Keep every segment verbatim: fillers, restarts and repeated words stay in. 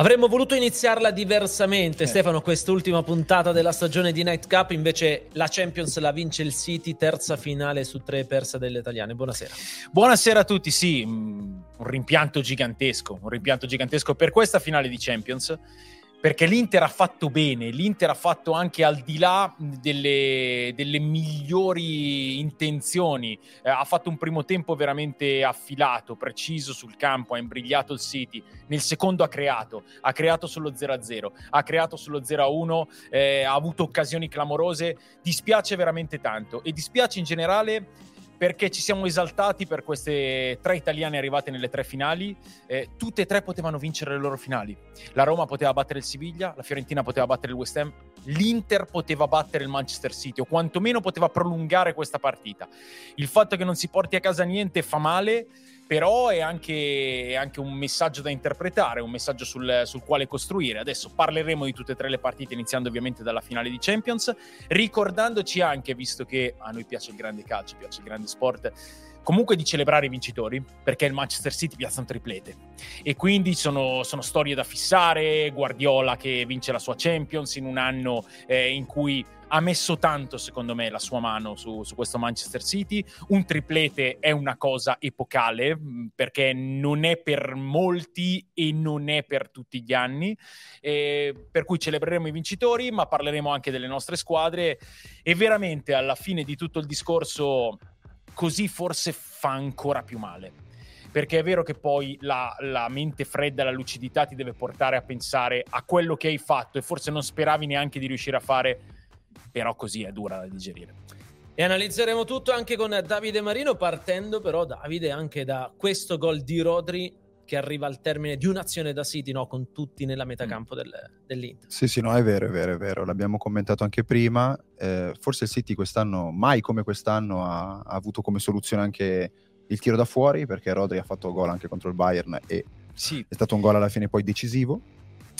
Avremmo voluto iniziarla diversamente, eh. Stefano, quest'ultima puntata della stagione di Night Cup, invece la Champions la vince il City, terza finale su tre persa delle italiane. Buonasera. Buonasera a tutti, sì, un rimpianto gigantesco, un rimpianto gigantesco per questa finale di Champions, perché l'Inter ha fatto bene, l'Inter ha fatto anche al di là delle, delle migliori intenzioni, eh, ha fatto un primo tempo veramente affilato, preciso sul campo, ha imbrigliato il City, nel secondo ha creato, ha creato sullo zero a zero, ha creato sullo zero a uno, eh, ha avuto occasioni clamorose, dispiace veramente tanto e dispiace in generale perché ci siamo esaltati per queste tre italiane arrivate nelle tre finali, eh, tutte e tre potevano vincere le loro finali. La Roma poteva battere il Sevilla, la Fiorentina poteva battere il West Ham, l'Inter poteva battere il Manchester City o quantomeno poteva prolungare questa partita. Il fatto che non si porti a casa niente fa male, però è anche, è anche un messaggio da interpretare, un messaggio sul, sul quale costruire. Adesso parleremo di tutte e tre le partite, iniziando ovviamente dalla finale di Champions, ricordandoci anche, visto che a noi piace il grande calcio, piace il grande sport, comunque di celebrare i vincitori, perché il Manchester City piazza un triplete e quindi sono, sono storie da fissare. Guardiola che vince la sua Champions in un anno eh, in cui ha messo tanto, secondo me, la sua mano su, su questo Manchester City. Un triplete è una cosa epocale, perché non è per molti e non è per tutti gli anni, eh, per cui celebreremo i vincitori, ma parleremo anche delle nostre squadre e veramente alla fine di tutto il discorso così forse fa ancora più male, perché è vero che poi la, la mente fredda, la lucidità ti deve portare a pensare a quello che hai fatto e forse non speravi neanche di riuscire a fare, però così è dura da digerire. E analizzeremo tutto anche con Davide Marino, partendo però, Davide, anche da questo gol di Rodri che arriva al termine di un'azione da City, no, con tutti nella metà campo del, dell'Inter. Sì, sì, no, è vero, è vero, è vero. L'abbiamo commentato anche prima. Eh, forse il City quest'anno, mai come quest'anno, ha, ha avuto come soluzione anche il tiro da fuori, perché Rodri ha fatto gol anche contro il Bayern e sì, è stato un gol alla fine poi decisivo.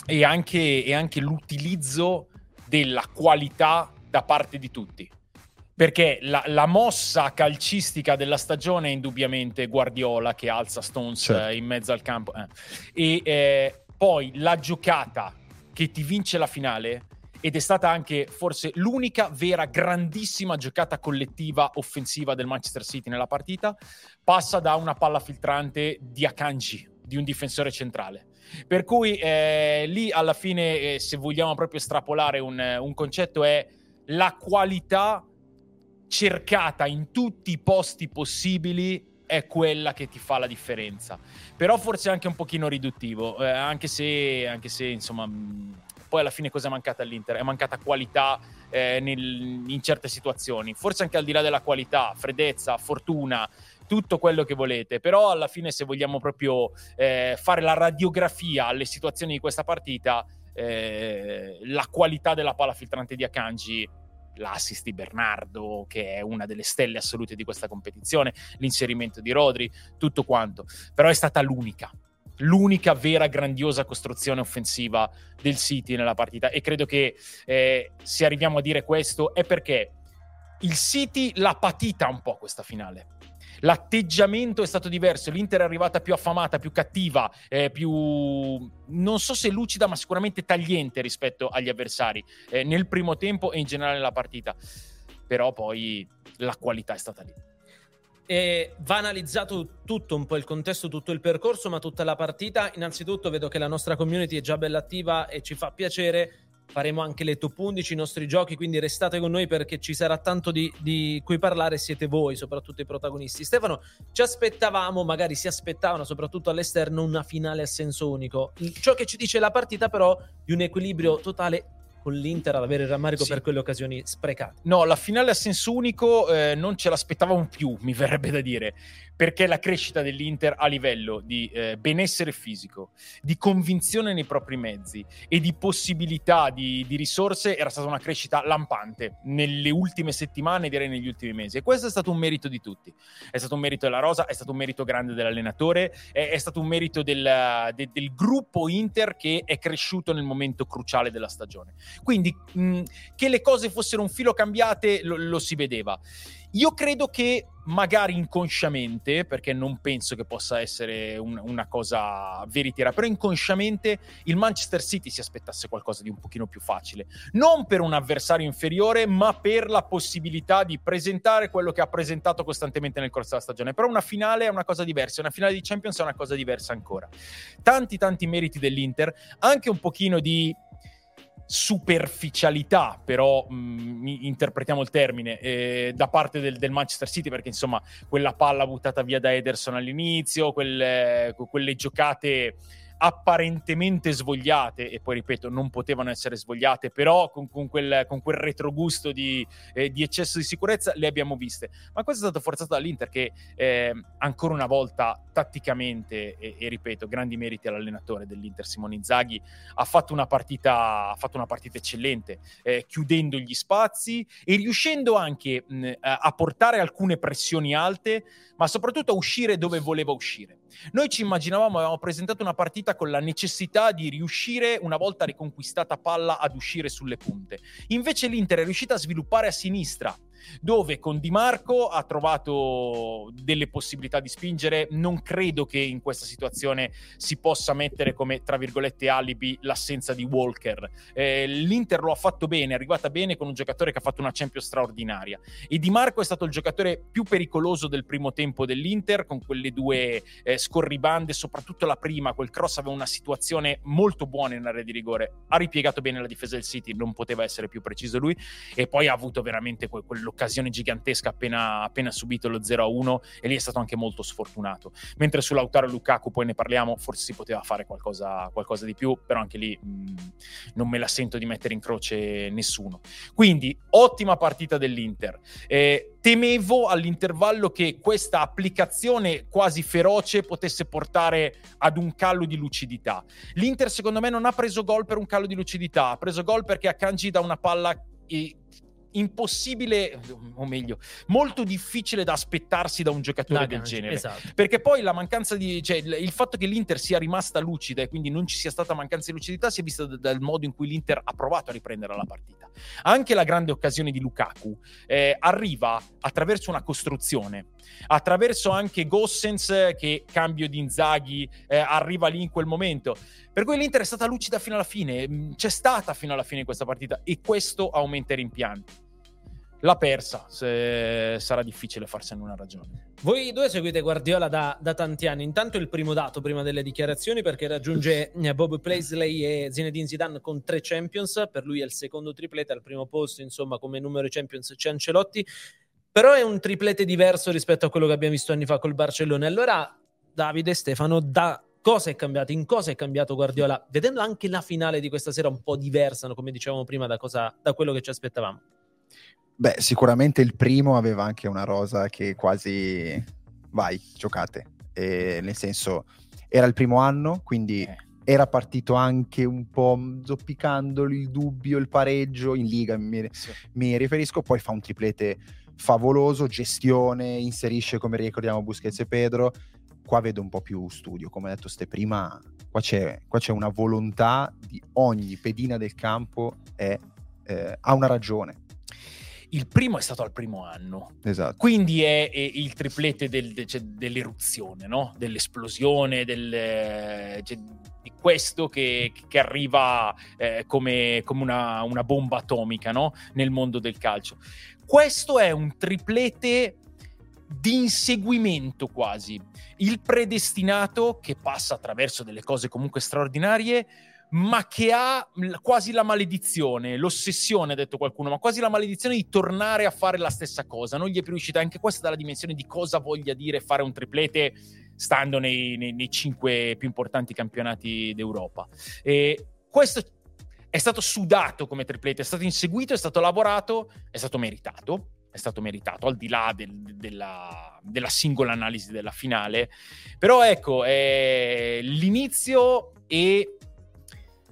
E anche, e anche l'utilizzo della qualità da parte di tutti. Perché la, la mossa calcistica della stagione è indubbiamente Guardiola che alza Stones, certo, in mezzo al campo. Eh. E eh, poi la giocata che ti vince la finale, ed è stata anche forse l'unica vera grandissima giocata collettiva offensiva del Manchester City nella partita, passa da una palla filtrante di Akanji, di un difensore centrale. Per cui eh, lì alla fine, eh, se vogliamo proprio strapolare un, un concetto, è la qualità cercata in tutti i posti possibili è quella che ti fa la differenza. Però forse anche un pochino riduttivo, eh, anche se, anche se insomma, mh, poi alla fine cosa è mancata all'Inter? È mancata qualità eh, nel, in certe situazioni, forse anche al di là della qualità, freddezza, fortuna, tutto quello che volete, però alla fine se vogliamo proprio eh, fare la radiografia alle situazioni di questa partita, eh, la qualità della palla filtrante di Akanji, l'assist di Bernardo, che è una delle stelle assolute di questa competizione, l'inserimento di Rodri, tutto quanto. Però è stata l'unica, l'unica vera grandiosa costruzione offensiva del City nella partita. E credo che eh, se arriviamo a dire questo è perché il City l'ha patita un po' questa finale. L'atteggiamento è stato diverso, l'Inter è arrivata più affamata, più cattiva, eh, più non so se lucida, ma sicuramente tagliente rispetto agli avversari eh, nel primo tempo e in generale nella partita. Però poi la qualità è stata lì. E va analizzato tutto un po' il contesto, tutto il percorso, ma tutta la partita. Innanzitutto vedo che la nostra community è già bella attiva e ci fa piacere. Faremo anche le top undici, i nostri giochi, quindi restate con noi perché ci sarà tanto di, di cui parlare. Siete voi, soprattutto i protagonisti. Stefano, ci aspettavamo, magari si aspettavano, soprattutto all'esterno, una finale a senso unico. Ciò che ci dice la partita però di un equilibrio totale, con l'Inter ad avere il rammarico, sì, per quelle occasioni sprecate. No, la finale a senso unico eh, non ce l'aspettavamo più, mi verrebbe da dire, perché la crescita dell'Inter a livello di eh, benessere fisico, di convinzione nei propri mezzi e di possibilità di, di risorse era stata una crescita lampante nelle ultime settimane, direi negli ultimi mesi, e questo è stato un merito di tutti, è stato un merito della rosa, è stato un merito grande dell'allenatore, è, è stato un merito del, de, del gruppo Inter che è cresciuto nel momento cruciale della stagione. Quindi mh, che le cose fossero un filo cambiate lo, lo si vedeva. Io credo che magari inconsciamente, perché non penso che possa essere un, una cosa veritiera, però inconsciamente il Manchester City si aspettasse qualcosa di un pochino più facile, non per un avversario inferiore, ma per la possibilità di presentare quello che ha presentato costantemente nel corso della stagione. Però una finale è una cosa diversa, una finale di Champions è una cosa diversa ancora. Tanti tanti meriti dell'Inter, anche un pochino di superficialità, però mh, interpretiamo il termine, eh, da parte del, del Manchester City, perché insomma quella palla buttata via da Ederson all'inizio, quelle, quelle giocate apparentemente svogliate, e poi ripeto non potevano essere svogliate, però con, con, quel, con quel retrogusto di, eh, di eccesso di sicurezza, le abbiamo viste. Ma questo è stato forzato dall'Inter che eh, ancora una volta tatticamente, e, e ripeto grandi meriti all'allenatore dell'Inter Simone Inzaghi, ha fatto una partita ha fatto una partita eccellente, eh, chiudendo gli spazi e riuscendo anche mh, a portare alcune pressioni alte, ma soprattutto a uscire dove voleva uscire. Noi ci immaginavamo, avevamo presentato una partita con la necessità di riuscire, una volta riconquistata palla, ad uscire sulle punte. Invece l'Inter è riuscita a sviluppare a sinistra, dove con Di Marco ha trovato delle possibilità di spingere. Non credo che in questa situazione si possa mettere come, tra virgolette, alibi l'assenza di Walker. Eh, L'Inter lo ha fatto bene, è arrivata bene con un giocatore che ha fatto una Champions straordinaria, e Di Marco è stato il giocatore più pericoloso del primo tempo dell'Inter, con quelle due eh, scorribande, soprattutto la prima, quel cross aveva una situazione molto buona in area di rigore, ha ripiegato bene la difesa del City, non poteva essere più preciso lui, e poi ha avuto veramente que- quello occasione gigantesca appena, appena subito lo zero a uno, e lì è stato anche molto sfortunato. Mentre su Lautaro Lukaku, poi ne parliamo, forse si poteva fare qualcosa, qualcosa di più, però anche lì mh, non me la sento di mettere in croce nessuno. Quindi ottima partita dell'Inter. Eh, temevo all'intervallo che questa applicazione quasi feroce potesse portare ad un calo di lucidità. L'Inter secondo me non ha preso gol per un calo di lucidità, ha preso gol perché Akanji dà una palla e impossibile, o meglio molto difficile da aspettarsi da un giocatore del genere, esatto. Perché poi la mancanza di, cioè il fatto che l'Inter sia rimasta lucida e quindi non ci sia stata mancanza di lucidità si è vista dal modo in cui l'Inter ha provato a riprendere la partita. Anche la grande occasione di Lukaku eh, arriva attraverso una costruzione, attraverso anche Gossens che, cambio di Inzaghi, eh, arriva lì in quel momento, per cui l'Inter è stata lucida fino alla fine, c'è stata fino alla fine questa partita, e questo aumenta i rimpianti. L'ha persa, se sarà difficile farsene una ragione. Voi due seguite Guardiola da, da tanti anni. Intanto il primo dato prima delle dichiarazioni, perché raggiunge Bob Paisley e Zinedine Zidane con tre Champions, per lui è il secondo triplete, al primo posto insomma come numero Champions c'è Ancelotti, però è un triplete diverso rispetto a quello che abbiamo visto anni fa col Barcellona. Allora Davide, Stefano, da cosa è cambiato, in cosa è cambiato Guardiola, vedendo anche la finale di questa sera un po' diversa, no? Come dicevamo prima, da, cosa, da quello che ci aspettavamo. Beh, sicuramente il primo aveva anche una rosa che quasi, vai, giocate. E nel senso, era il primo anno, quindi eh. era partito anche un po' zoppicandolo il dubbio, il pareggio, in Liga mi, sì. mi riferisco, poi fa un triplete favoloso, gestione, inserisce, come ricordiamo, Busquets e Pedro. Qua vedo un po' più studio, come ha detto Ste prima, qua c'è, qua c'è una volontà di ogni pedina del campo, è, eh, ha una ragione. Il primo è stato al primo anno, esatto. Quindi è, è il triplete del, de, cioè, dell'eruzione, no? Dell'esplosione, del, cioè, di questo che, che arriva eh, come, come una, una bomba atomica, no? Nel mondo del calcio. Questo è un triplete di inseguimento quasi. Il predestinato che passa attraverso delle cose comunque straordinarie, ma che ha quasi la maledizione, l'ossessione, ha detto qualcuno, ma quasi la maledizione di tornare a fare la stessa cosa. Non gli è più riuscita. Anche questa dalla dimensione di cosa voglia dire fare un triplete stando nei, nei, nei cinque più importanti campionati d'Europa. E questo è stato sudato come triplete, è stato inseguito, è stato lavorato, è stato meritato, è stato meritato, al di là del, della, della singola analisi della finale. Però ecco, è l'inizio e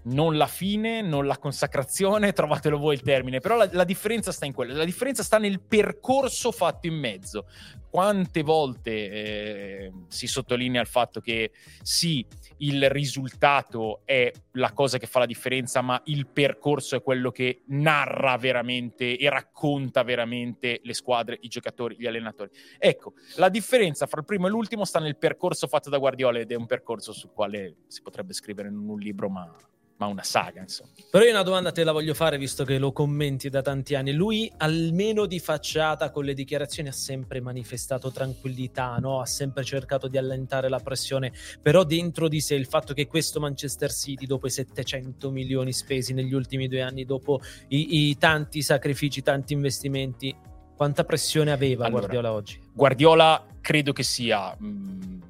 non la fine, non la consacrazione, trovatelo voi il termine, però la, la differenza sta in quello, la differenza sta nel percorso fatto in mezzo. Quante volte eh, si sottolinea il fatto che sì, il risultato è la cosa che fa la differenza, ma il percorso è quello che narra veramente e racconta veramente le squadre, i giocatori, gli allenatori. Ecco, la differenza fra il primo e l'ultimo sta nel percorso fatto da Guardiola, ed è un percorso sul quale si potrebbe scrivere non un libro, ma... ma una saga, insomma. Però io una domanda te la voglio fare, visto che lo commenti da tanti anni. Lui, almeno di facciata, con le dichiarazioni ha sempre manifestato tranquillità, no? Ha sempre cercato di allentare la pressione, però dentro di sé il fatto che questo Manchester City, dopo i settecento milioni spesi negli ultimi due anni, dopo i, i tanti sacrifici, tanti investimenti, quanta pressione aveva allora, Guardiola oggi? Guardiola credo che sia... Mh,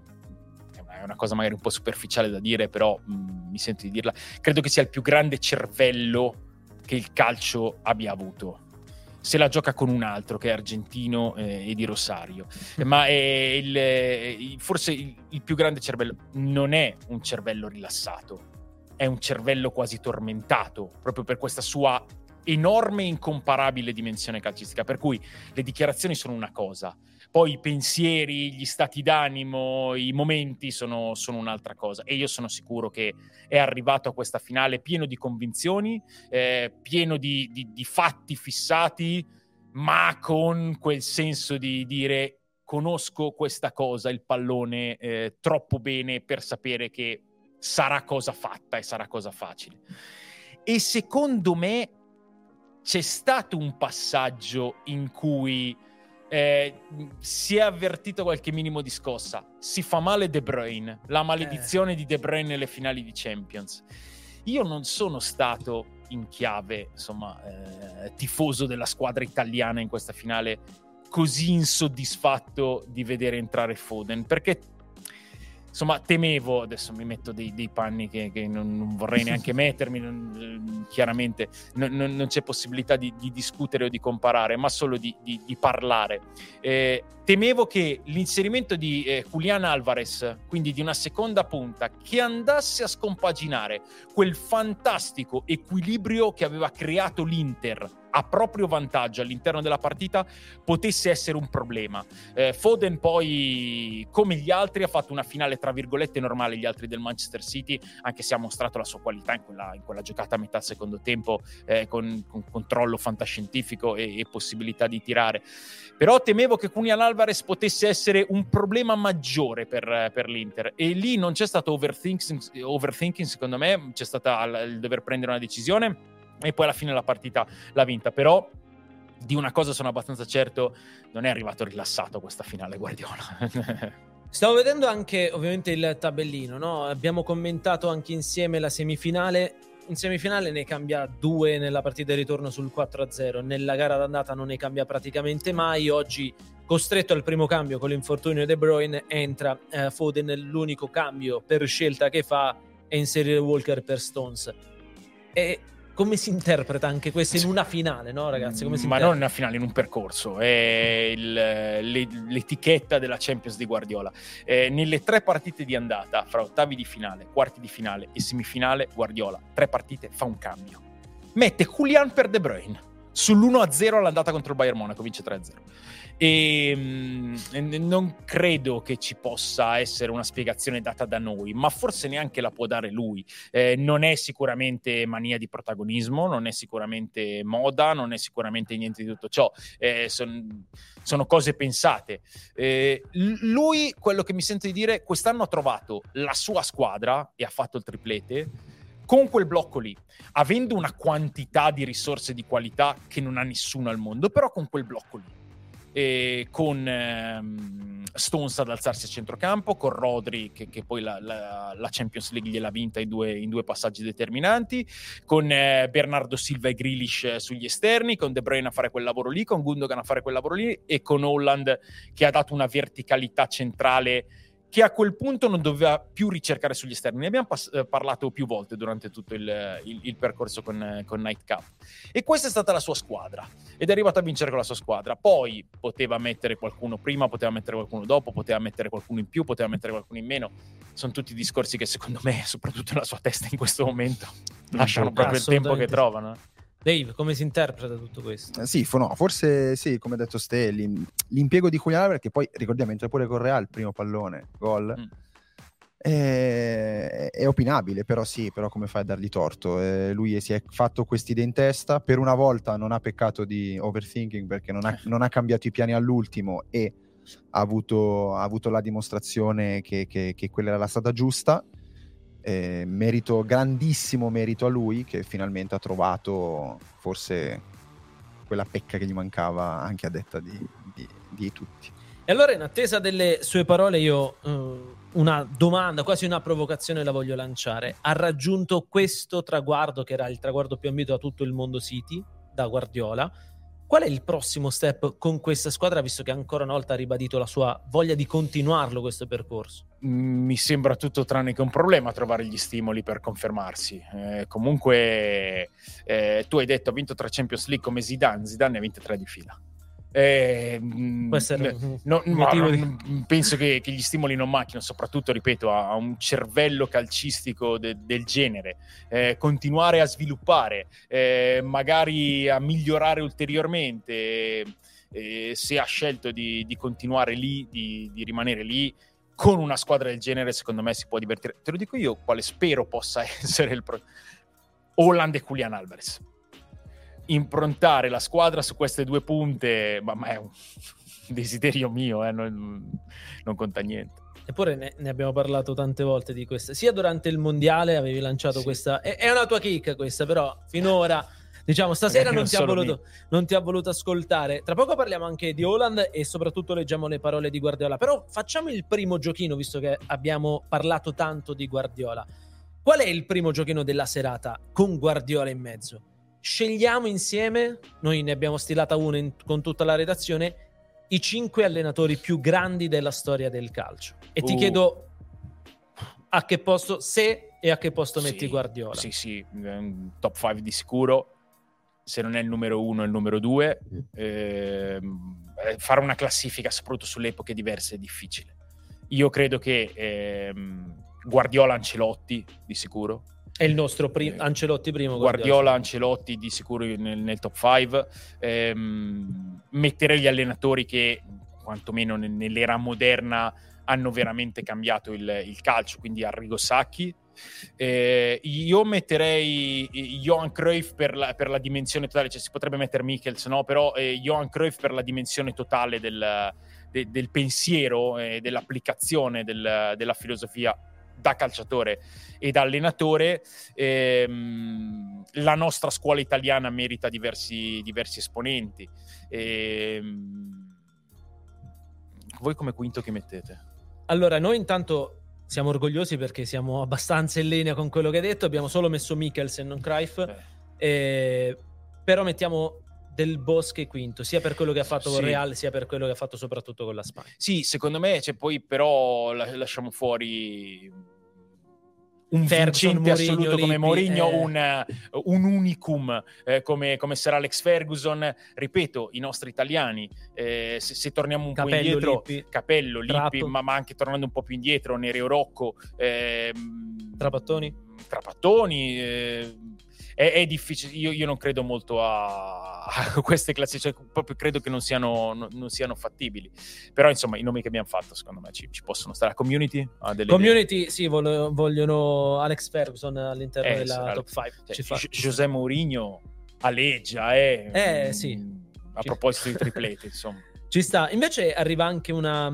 è una cosa magari un po' superficiale da dire, però mh, mi sento di dirla, credo che sia il più grande cervello che il calcio abbia avuto. Se la gioca con un altro che è argentino eh, e di Rosario, ma è il, eh, forse il, il più grande cervello. Non è un cervello rilassato, è un cervello quasi tormentato, proprio per questa sua enorme e incomparabile dimensione calcistica, per cui le dichiarazioni sono una cosa, poi i pensieri, gli stati d'animo, i momenti sono, sono un'altra cosa. E io sono sicuro che è arrivato a questa finale pieno di convinzioni, eh, pieno di, di, di fatti fissati, ma con quel senso di dire conosco questa cosa, il pallone, eh, troppo bene per sapere che sarà cosa fatta e sarà cosa facile. E secondo me c'è stato un passaggio in cui Eh, si è avvertito qualche minimo di scossa. Si fa male De Bruyne, la maledizione eh. di De Bruyne nelle finali di Champions. Io non sono stato in chiave, insomma, eh, tifoso della squadra italiana in questa finale così insoddisfatto di vedere entrare Foden, perché insomma temevo, adesso mi metto dei, dei panni che, che non, non vorrei neanche mettermi, non, chiaramente non, non c'è possibilità di, di discutere o di comparare, ma solo di, di, di parlare. Eh, temevo che l'inserimento di eh, Julian Álvarez, quindi di una seconda punta, che andasse a scompaginare quel fantastico equilibrio che aveva creato l'Inter a proprio vantaggio all'interno della partita, potesse essere un problema. Eh, Foden poi, come gli altri, ha fatto una finale tra virgolette normale, gli altri del Manchester City, anche se ha mostrato la sua qualità in quella, in quella giocata a metà secondo tempo, eh, con, con controllo fantascientifico e, e possibilità di tirare. Però temevo che Julian Álvarez potesse essere un problema maggiore per, per l'Inter, e lì non c'è stato overthinking, overthinking secondo me, c'è stata il dover prendere una decisione, e poi alla fine la partita l'ha vinta. Però di una cosa sono abbastanza certo, non è arrivato rilassato questa finale Guardiola. Stavo vedendo anche ovviamente il tabellino, no? Abbiamo commentato anche insieme la semifinale. In semifinale ne cambia due nella partita di ritorno sul quattro a zero, nella gara d'andata non ne cambia praticamente mai. Oggi, costretto al primo cambio con l'infortunio De Bruyne, entra eh, Foden. L'unico cambio per scelta che fa è inserire Walker per Stones. E come si interpreta anche questo in una finale, no ragazzi? Come si Ma non in una finale, in un percorso. È il, le, l'etichetta della Champions di Guardiola. Eh, nelle tre partite di andata, fra ottavi di finale, quarti di finale e semifinale, Guardiola, tre partite, fa un cambio. Mette Julian per De Bruyne sull'uno a zero all'andata contro il Bayern Monaco, vince tre a zero. E mh, non credo che ci possa essere una spiegazione data da noi, ma forse neanche la può dare lui. Eh, non è sicuramente mania di protagonismo, non è sicuramente moda, non è sicuramente niente di tutto ciò. Eh, son, sono cose pensate. Eh, lui, quello che mi sento di dire, quest'anno ha trovato la sua squadra e ha fatto il triplete con quel blocco lì, avendo una quantità di risorse di qualità che non ha nessuno al mondo, però con quel blocco lì. E con ehm, Stones ad alzarsi a centrocampo, con Rodri che, che poi la, la, la Champions League gliel'ha vinta in due, in due passaggi determinanti, con eh, Bernardo Silva e Grealish eh, sugli esterni, con De Bruyne a fare quel lavoro lì, con Gündoğan a fare quel lavoro lì, e con Haaland che ha dato una verticalità centrale che a quel punto non doveva più ricercare sugli esterni. Ne abbiamo pass- parlato più volte durante tutto il, il, il percorso con, con Night Cup, e questa è stata la sua squadra, ed è arrivato a vincere con la sua squadra. Poi poteva mettere qualcuno prima, poteva mettere qualcuno dopo, poteva mettere qualcuno in più, poteva mettere qualcuno in meno. Sono tutti discorsi che secondo me, soprattutto nella sua testa in questo momento, lasciano proprio il tempo che trovano. Dave, come si interpreta tutto questo? Eh sì, no, forse sì, come ha detto Ste, l'impiego di Julian Álvarez, che poi ricordiamo entra pure con Real, il primo pallone, gol. Mm. È, è opinabile, però sì, però come fai a dargli torto? Eh, lui si è fatto quest'idea in testa, per una volta non ha peccato di overthinking, perché non ha, non ha cambiato i piani all'ultimo e ha avuto, ha avuto la dimostrazione che, che, che quella era la strada giusta. Eh, merito, grandissimo merito a lui, che finalmente ha trovato forse quella pecca che gli mancava, anche a detta di, di, di tutti. E allora, in attesa delle sue parole, io eh, una domanda, quasi una provocazione la voglio lanciare. Ha raggiunto questo traguardo, che era il traguardo più ambito da tutto il mondo City, da Guardiola. Qual è il prossimo step con questa squadra, visto che ancora una volta ha ribadito la sua voglia di continuarlo questo percorso? Mi sembra tutto tranne che un problema trovare gli stimoli per confermarsi. Eh, comunque eh, tu hai detto ha vinto tre Champions League come Zidane, Zidane ne ha vinte tre di fila. Eh, Può essere un no, motivo no, di... Penso che, che gli stimoli non macchino, soprattutto, ripeto, a, a un cervello calcistico de, del genere. Eh, continuare a sviluppare, eh, magari a migliorare ulteriormente. Eh, se ha scelto di, di continuare lì, di, di rimanere lì, con una squadra del genere, secondo me si può divertire. Te lo dico io, quale spero possa essere il pro... Haaland e Julian Álvarez. Improntare la squadra su queste due punte, ma, ma è un desiderio mio, eh, non, non conta niente. Eppure ne, ne abbiamo parlato tante volte di questa, sia durante il mondiale avevi lanciato sì. questa, è, è una tua chicca questa, però finora, diciamo stasera non, non, ti ha voluto, non ti ha voluto ascoltare. Tra poco parliamo anche di Haaland e soprattutto leggiamo le parole di Guardiola, però facciamo il primo giochino, visto che abbiamo parlato tanto di Guardiola. Qual è il primo giochino della serata con Guardiola in mezzo? Scegliamo insieme, noi ne abbiamo stilata una in, con tutta la redazione, i cinque allenatori più grandi della storia del calcio. E uh. ti chiedo a che posto, se e a che posto sì, metti Guardiola. Sì, sì, top cinque di sicuro, se non è il numero uno è il numero due. Eh, fare una classifica soprattutto sulle epoche diverse è difficile. Io credo che eh, Guardiola, Ancelotti di sicuro. È il nostro prim- Ancelotti primo. Guardiola, Guardiola Ancelotti di sicuro nel, nel top cinque. Ehm, mettere gli allenatori che, quantomeno nell'era moderna, hanno veramente cambiato il, il calcio, quindi Arrigo Sacchi. Eh, io metterei Johan Cruyff per la, per la dimensione totale, cioè si potrebbe mettere Michels, no? Però eh, Johan Cruyff per la dimensione totale del, de, del pensiero e eh, dell'applicazione del, della filosofia da calciatore e da allenatore. Ehm, la nostra scuola italiana merita diversi, diversi esponenti. Ehm, voi come quinto che mettete? Allora, noi intanto siamo orgogliosi perché siamo abbastanza in linea con quello che hai detto, abbiamo solo messo Michels e non Cruyff, eh, però mettiamo Del Bosque quinto, sia per quello che ha fatto sì. con Real, sia per quello che ha fatto soprattutto con la Spagna. Sì, secondo me c'è, cioè, poi però lasciamo fuori un vincente assoluto Lippi, come Mourinho, eh... un, un unicum eh, come, come sarà Alex Ferguson. Ripeto, i nostri italiani, eh, se, se torniamo un Capello, po' indietro, Lippi, Capello, Lippi, ma, ma anche tornando un po' più indietro, Nereo Rocco, eh, Trapattoni, Trapattoni, eh, È, è difficile, io, io non credo molto a, a queste classifiche, cioè, proprio credo che non siano, non, non siano fattibili, però insomma i nomi che abbiamo fatto secondo me ci, ci possono stare. Community? Ah, delle Community, idee. Sì, vogliono, vogliono Alex Ferguson all'interno eh, della sarà, top cinque. Cioè, José Mourinho aleggia, eh, eh, sì. a proposito di triplete, insomma. Ci sta, invece arriva anche una...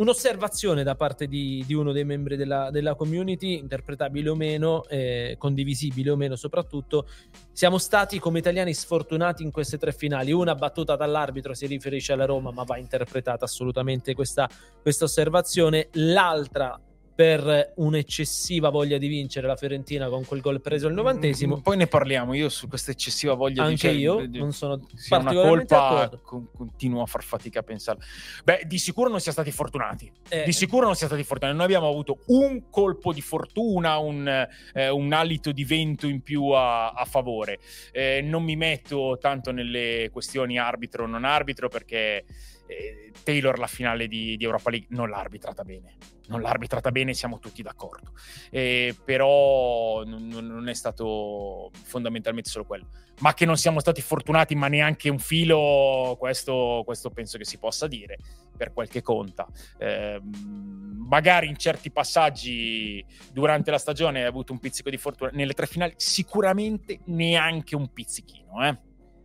un'osservazione da parte di, di uno dei membri della, della community, interpretabile o meno, eh, condivisibile o meno soprattutto. Siamo stati come italiani sfortunati in queste tre finali. Una battuta dall'arbitro, si riferisce alla Roma, ma va interpretata assolutamente questa, questa osservazione. L'altra per un'eccessiva voglia di vincere, la Fiorentina con quel gol preso al novantesimo. Poi ne parliamo, io su questa eccessiva voglia anche di vincere. Anche io non sono particolarmente d'accordo. Con, continuo a far fatica a pensare. Beh, di sicuro non siamo stati fortunati. Eh. Di sicuro non siamo stati fortunati. Noi abbiamo avuto un colpo di fortuna, un, eh, un alito di vento in più a, a favore. Eh, non mi metto tanto nelle questioni arbitro o non arbitro, perché eh, Taylor la finale di, di Europa League non l'ha arbitrata bene, non l'ha arbitrata bene, siamo tutti d'accordo, eh, però non, non è stato fondamentalmente solo quello. Ma che non siamo stati fortunati, ma neanche un filo, questo, questo penso che si possa dire, per quel che conta. Eh, magari in certi passaggi durante la stagione hai avuto un pizzico di fortuna, nelle tre finali sicuramente neanche un pizzichino. Eh.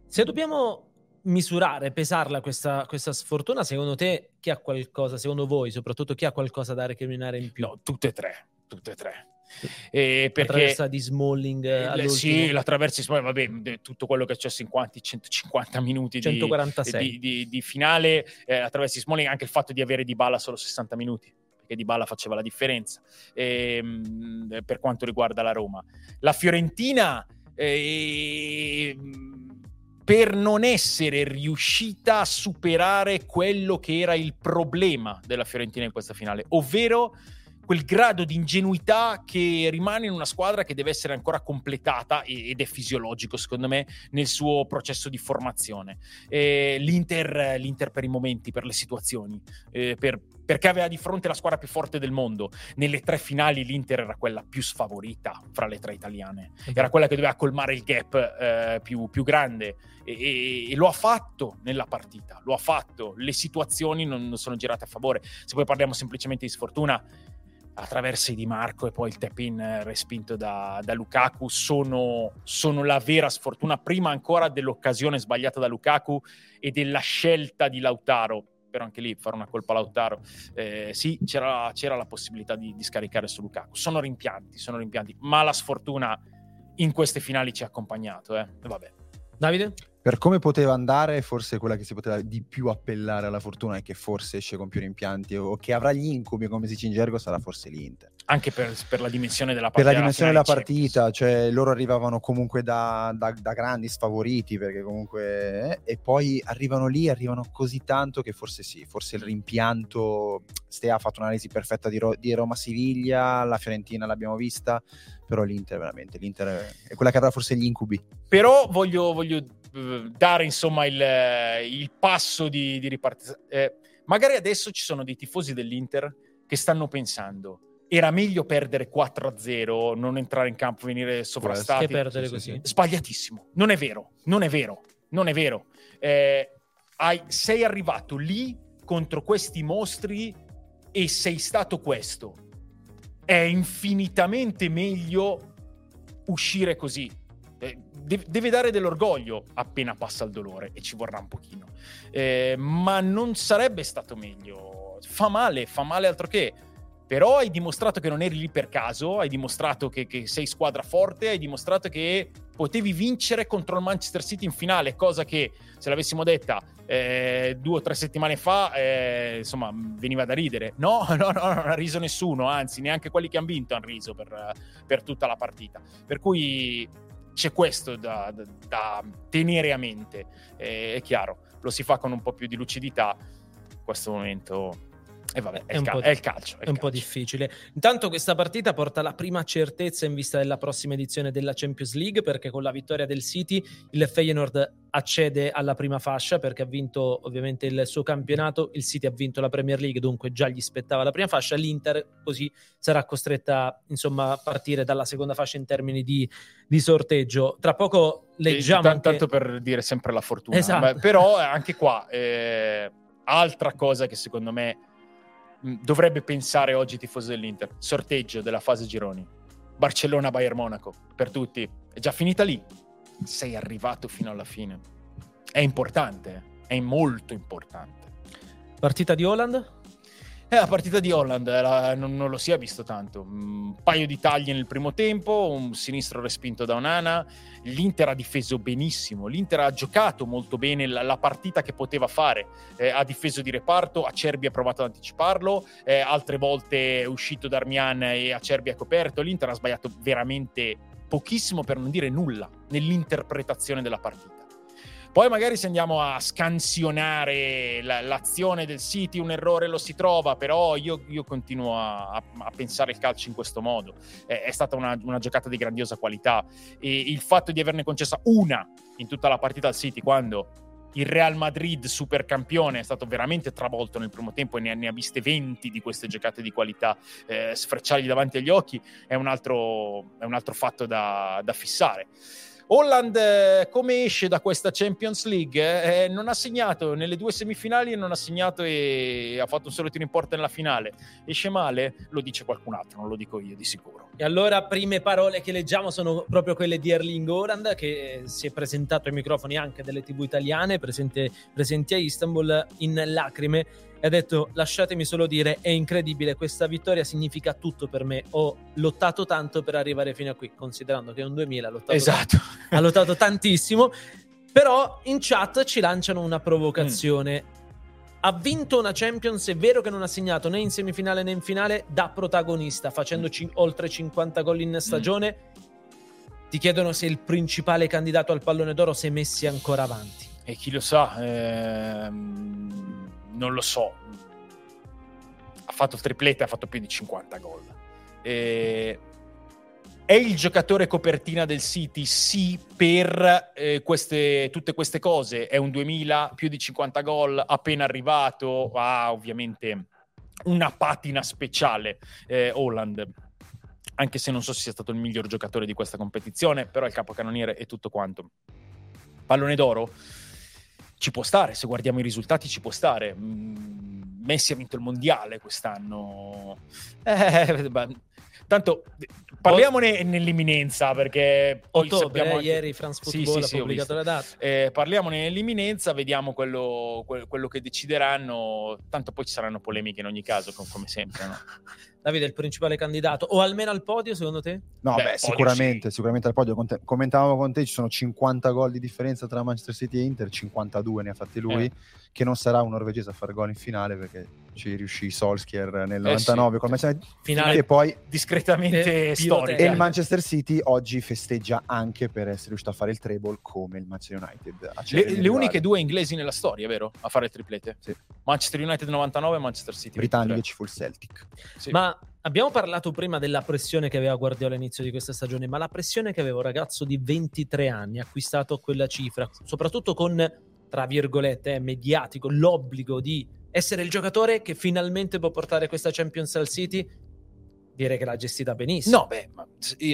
Se dobbiamo misurare, pesarla questa, questa sfortuna, secondo te chi ha qualcosa, secondo voi soprattutto, chi ha qualcosa da recriminare in più? No, tutte e tre, tutte e tre. Eh, perché la traversa di Smalling, eh, sì, la traversa di Smalling, vabbè, tutto quello che è successo in quanti centocinquanta minuti di, di, di, di finale, eh, la traversa di Smalling, anche il fatto di avere Dybala solo sessanta minuti, perché Dybala faceva la differenza, eh, per quanto riguarda la Roma. La Fiorentina, eh, per non essere riuscita a superare quello che era il problema della Fiorentina in questa finale, ovvero quel grado di ingenuità che rimane in una squadra che deve essere ancora completata, ed è fisiologico secondo me nel suo processo di formazione. Eh, l'Inter, l'Inter per i momenti, per le situazioni, eh, per, perché aveva di fronte la squadra più forte del mondo. Nelle tre finali l'Inter era quella più sfavorita fra le tre italiane, era quella che doveva colmare il gap eh, più, più grande, e, e, e lo ha fatto nella partita, lo ha fatto, le situazioni non, non sono girate a favore. Se poi parliamo semplicemente di sfortuna, attraverso Di Marco e poi il tap-in respinto da, da Lukaku sono, sono la vera sfortuna, prima ancora dell'occasione sbagliata da Lukaku e della scelta di Lautaro. Però anche lì fare una colpa a Lautaro, eh, sì, c'era, c'era la possibilità di, di scaricare su Lukaku. Sono rimpianti, sono rimpianti, ma la sfortuna in queste finali ci ha accompagnato, eh. Vabbè. Davide? Per come poteva andare, forse quella che si poteva di più appellare alla fortuna e che forse esce con più rimpianti o che avrà gli incubi, come si dice in gergo, sarà forse l'Inter. Anche per, per la dimensione della partita. Per la dimensione della partita, cioè loro arrivavano comunque da, da, da grandi sfavoriti, perché comunque... Eh, e poi arrivano lì, arrivano così tanto che forse sì, forse il rimpianto... Stea ha fatto un'analisi perfetta di, Ro- di Roma-Siviglia, la Fiorentina l'abbiamo vista, però l'Inter veramente, l'Inter è quella che avrà forse gli incubi. Però voglio... voglio... dare insomma il, il passo di, di ripartenza. Eh, magari adesso ci sono dei tifosi dell'Inter che stanno pensando: era meglio perdere quattro a zero, non entrare in campo, venire sovrastati, che perdere così. Sbagliatissimo, non è vero, non è vero, non è vero. Eh, hai, sei arrivato lì contro questi mostri e sei stato questo. È infinitamente meglio uscire così. Deve dare dell'orgoglio appena passa il dolore, e ci vorrà un pochino, eh, ma non sarebbe stato meglio. Fa male, fa male altro che. Però hai dimostrato che non eri lì per caso, hai dimostrato che, che sei squadra forte, hai dimostrato che potevi vincere contro il Manchester City in finale, cosa che se l'avessimo detta eh, due o tre settimane fa, eh, insomma, veniva da ridere. No, no, no, non ha riso nessuno, anzi neanche quelli che hanno vinto hanno riso per, per tutta la partita. Per cui... c'è questo da, da, da tenere a mente, eh, è chiaro, lo si fa con un po' più di lucidità in questo momento, e eh, vabbè, è, è, il cal- di- è il calcio, è, è il un calcio. Po' difficile. Intanto questa partita porta la prima certezza in vista della prossima edizione della Champions League, perché con la vittoria del City il Feyenoord accede alla prima fascia, perché ha vinto ovviamente il suo campionato, il City ha vinto la Premier League, dunque già gli spettava la prima fascia. L'Inter così sarà costretta, insomma, a partire dalla seconda fascia in termini di, di sorteggio. Tra poco leggiamo tanto, anche... tanto per dire sempre la fortuna, esatto. Beh, però anche qua eh, altra cosa che secondo me dovrebbe pensare oggi i tifosi dell'Inter: sorteggio della fase gironi, Barcellona-Bayern Monaco, per tutti è già finita lì, sei arrivato fino alla fine, è importante, è molto importante. Partita di Haaland? Eh, la partita di Haaland la, non, non lo si è visto tanto, un paio di tagli nel primo tempo, un sinistro respinto da Onana. L'Inter ha difeso benissimo, l'Inter ha giocato molto bene la, la partita che poteva fare, eh, ha difeso di reparto, Acerbi ha provato ad anticiparlo, eh, altre volte è uscito Darmian e Acerbi ha coperto. L'Inter ha sbagliato veramente pochissimo, per non dire nulla, nell'interpretazione della partita. Poi magari se andiamo a scansionare la, l'azione del City, un errore lo si trova, però io, io continuo a, a pensare il calcio in questo modo. Eh, è stata una, una giocata di grandiosa qualità, e il fatto di averne concessa una in tutta la partita al City, quando Il Real Madrid, supercampione, è stato veramente travolto nel primo tempo e ne, ne ha viste venti di queste giocate di qualità eh, sfrecciargli davanti agli occhi. È un altro, è un altro fatto da, da fissare. Haaland eh, come esce da questa Champions League? Eh, non ha segnato nelle due semifinali, non ha segnato e ha fatto un solo tiro in porta nella finale. Esce male? Lo dice qualcun altro, non lo dico io di sicuro. E allora prime parole che leggiamo sono proprio quelle di Erling Haaland, che si è presentato ai microfoni anche delle tivù italiane presente, presenti a Istanbul, in lacrime, e ha detto: lasciatemi solo dire, è incredibile, questa vittoria significa tutto per me, ho lottato tanto per arrivare fino a qui, considerando che è un duemila, ha lottato, esatto. t- ha lottato tantissimo. Però in chat ci lanciano una provocazione. mm. Ha vinto una Champions, è vero che non ha segnato né in semifinale né in finale, da protagonista, facendoci mm. oltre cinquanta gol in stagione. mm. Ti chiedono se è il principale candidato al pallone d'oro, se Messi è ancora avanti, e chi lo sa, ehm non lo so. Ha fatto tripletta, ha fatto più di cinquanta gol. Eh, è il giocatore copertina del City? Sì, per eh, queste, tutte queste cose. È un duemila, più di cinquanta gol, appena arrivato, ha ah, ovviamente una patina speciale, eh, Haaland, anche se non so se sia stato il miglior giocatore di questa competizione, però è il capocannoniere e tutto quanto. Pallone d'oro? Ci può stare, se guardiamo i risultati ci può stare. Messi ha vinto il mondiale quest'anno. Eh, tanto parliamone nell'imminenza, perché poi ottobre, sappiamo eh, anche... ieri France Football sì, sì, ha pubblicato sì, la data. Eh, parliamone nell'imminenza, vediamo quello, quello che decideranno. Tanto poi ci saranno polemiche in ogni caso, come sempre, no? Davide, il principale candidato, o almeno al podio, secondo te? No, beh, beh sicuramente, sì. sicuramente al podio. Commentavamo con te, ci sono cinquanta gol di differenza tra Manchester City e Inter, cinquantadue ne ha fatti lui, eh. che non sarà un norvegese a far gol in finale, perché ci riuscì Solskjaer nel novantanove eh sì. con Manchester City, finale che poi discretamente eh, storica. E il Manchester City oggi festeggia anche per essere riuscito a fare il treble come il Manchester United. Le, le uniche due inglesi nella storia, vero? A fare il triplete. Sì. Manchester United novantanove e Manchester City Britannico, ci fu il Celtic. Sì. Ma abbiamo parlato prima della pressione che aveva Guardiola all'inizio di questa stagione, ma la pressione che aveva un ragazzo di ventitré anni acquistato a quella cifra, soprattutto con, tra virgolette, eh, mediatico, l'obbligo di essere il giocatore che finalmente può portare questa Champions al City, direi che l'ha gestita benissimo. No, beh, ma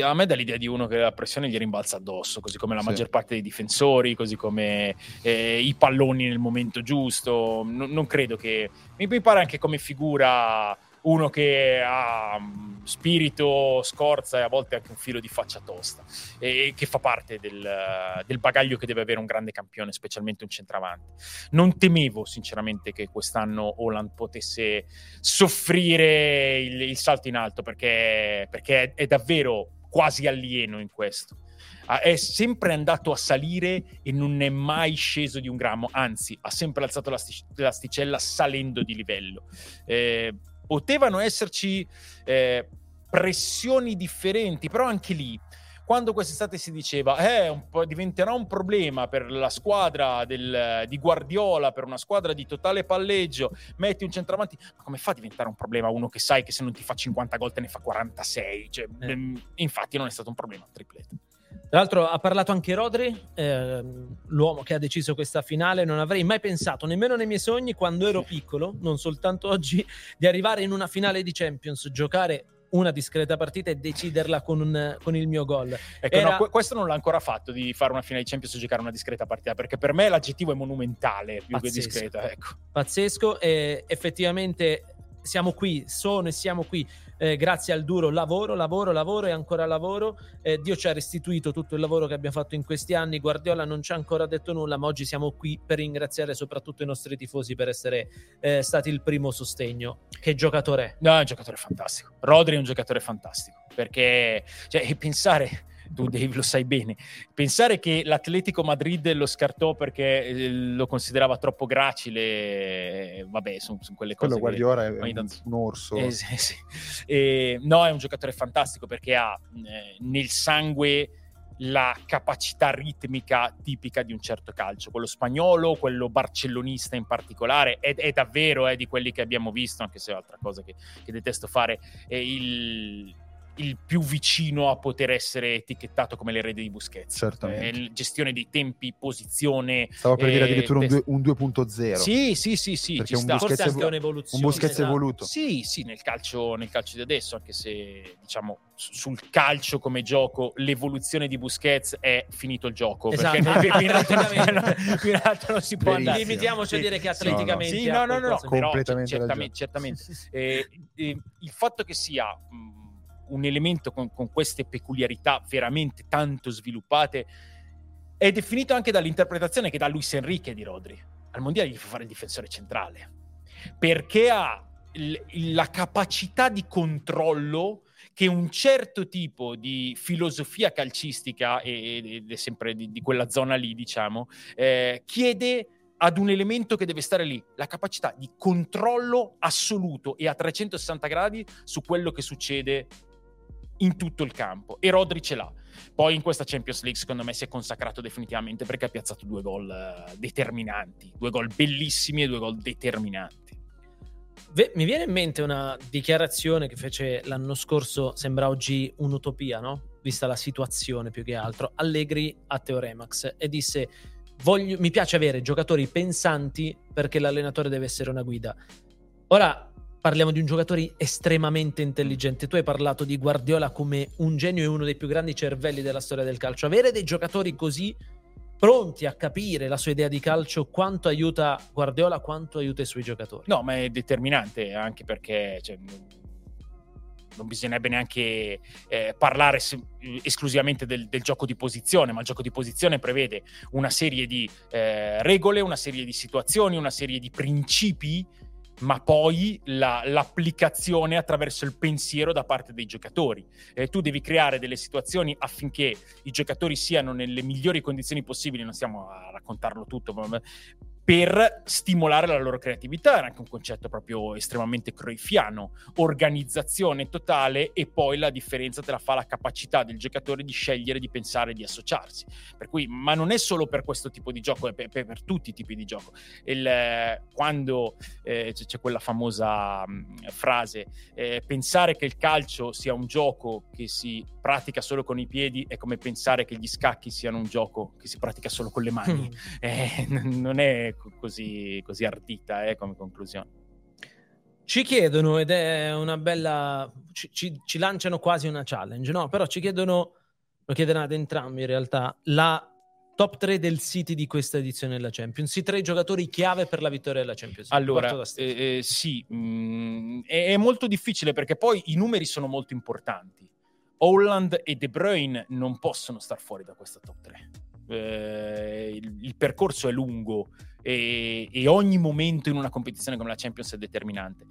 a me dà l'idea di uno che la pressione gli rimbalza addosso, così come la sì. maggior parte dei difensori, così come eh, i palloni nel momento giusto. N- non credo che... Mi pare anche come figura... uno che ha spirito, scorza e a volte anche un filo di faccia tosta, e che fa parte del, del bagaglio che deve avere un grande campione, specialmente un centravanti. Non temevo sinceramente che quest'anno Haaland potesse soffrire il, il salto in alto, perché, perché è, è davvero quasi alieno in questo. È sempre andato a salire e non è mai sceso di un grammo, anzi ha sempre alzato l'asticella salendo di livello. eh, Potevano esserci eh, pressioni differenti, però anche lì, quando quest'estate si diceva eh, un po' diventerà un problema per la squadra del, di Guardiola, per una squadra di totale palleggio, metti un centravanti, ma come fa a diventare un problema uno che sai che se non ti fa cinquanta gol te ne fa quarantasei? Cioè, eh. Infatti non è stato un problema, triplete. Tra l'altro ha parlato anche Rodri, eh, l'uomo che ha deciso questa finale. Non avrei mai pensato, nemmeno nei miei sogni, quando ero piccolo, non soltanto oggi, di arrivare in una finale di Champions, giocare una discreta partita e deciderla con, un, con il mio gol. Ecco, Era... no, questo non l'ha ancora fatto, di fare una finale di Champions e giocare una discreta partita, perché per me l'aggettivo è monumentale, più pazzesco, che discreta. Ecco. Pazzesco, e effettivamente... Siamo qui, sono e siamo qui eh, grazie al duro lavoro, lavoro, lavoro e ancora lavoro. Eh, Dio ci ha restituito tutto il lavoro che abbiamo fatto in questi anni. Guardiola non ci ha ancora detto nulla, ma oggi siamo qui per ringraziare soprattutto i nostri tifosi per essere eh, stati il primo sostegno. Che giocatore è? No, è un giocatore fantastico. Rodri è un giocatore fantastico, perché cioè, pensare... tu Dave lo sai bene, pensare che l'Atletico Madrid lo scartò perché lo considerava troppo gracile, vabbè, sono, sono quelle cose. Quello Guardiola è un, tanto... un orso eh, sì, sì. Eh, no, è un giocatore fantastico perché ha eh, nel sangue la capacità ritmica tipica di un certo calcio, quello spagnolo, quello barcellonista in particolare. È, è davvero eh, di quelli che abbiamo visto, anche se è altra cosa che, che detesto fare, è il il più vicino a poter essere etichettato come l'erede di Busquets. Certamente. Eh, gestione dei tempi, posizione. Stavo per eh, dire addirittura test... un, due, un due punto zero. Sì, sì, sì, sì. Perché ci sta. Un forse anche un'evoluzione. Un Busquets esatto. evoluto. Sì, sì, nel calcio, nel calcio di adesso, anche se diciamo sul calcio come gioco l'evoluzione di Busquets è finito il gioco. Esatto. Perché più in alto non si può andare. Limitiamoci sì. a dire che atleticamente. Sì, no, no, no, no, no. Completamente. Però, certamente. certamente. eh, eh, il fatto che sia un elemento con, con queste peculiarità veramente tanto sviluppate è definito anche dall'interpretazione che dà Luis Enrique di Rodri. Al mondiale gli fa fare il difensore centrale perché ha l- la capacità di controllo che un certo tipo di filosofia calcistica, ed è sempre di, di quella zona lì diciamo, eh, chiede ad un elemento che deve stare lì, la capacità di controllo assoluto e a trecentosessanta gradi su quello che succede in tutto il campo, e Rodri ce l'ha. Poi in questa Champions League secondo me si è consacrato definitivamente perché ha piazzato due gol uh, determinanti, due gol bellissimi e due gol determinanti. Ve- mi viene in mente una dichiarazione che fece l'anno scorso, sembra oggi un'utopia, no? Vista la situazione più che altro, Allegri a Teoremax, e disse: Voglio, mi piace avere giocatori pensanti perché l'allenatore deve essere una guida. Ora parliamo di un giocatore estremamente intelligente. Tu hai parlato di Guardiola come un genio e uno dei più grandi cervelli della storia del calcio. Avere dei giocatori così pronti a capire la sua idea di calcio, quanto aiuta Guardiola, quanto aiuta i suoi giocatori? No, ma è determinante, anche perché cioè, non bisognerebbe neanche eh, parlare se, esclusivamente del, del gioco di posizione, ma il gioco di posizione prevede una serie di eh, regole, una serie di situazioni, una serie di principi, ma poi la, l'applicazione attraverso il pensiero da parte dei giocatori. Eh, tu devi creare delle situazioni affinché i giocatori siano nelle migliori condizioni possibili, non stiamo a raccontarlo tutto, ma per stimolare la loro creatività. Era anche un concetto proprio estremamente cruyffiano, organizzazione totale, e poi la differenza te la fa la capacità del giocatore di scegliere, di pensare, di associarsi. Per cui, ma non è solo per questo tipo di gioco, è per, per, per tutti i tipi di gioco. Il, quando eh, c'è, c'è quella famosa mh, frase, eh, pensare che il calcio sia un gioco che si pratica solo con i piedi è come pensare che gli scacchi siano un gioco che si pratica solo con le mani. Mm. Eh, n- non è così, così ardita eh, come conclusione. Ci chiedono, ed è una bella, ci, ci, ci lanciano quasi una challenge, no? Però ci chiedono, lo chiedono ad entrambi in realtà, la top tre del City di questa edizione della Champions, i tre giocatori chiave per la vittoria della Champions. Allora, eh, eh, sì, mh, è, è molto difficile perché poi i numeri sono molto importanti. Haaland e De Bruyne non possono star fuori da questa top tre. Eh, il, il percorso è lungo e, e ogni momento in una competizione come la Champions è determinante,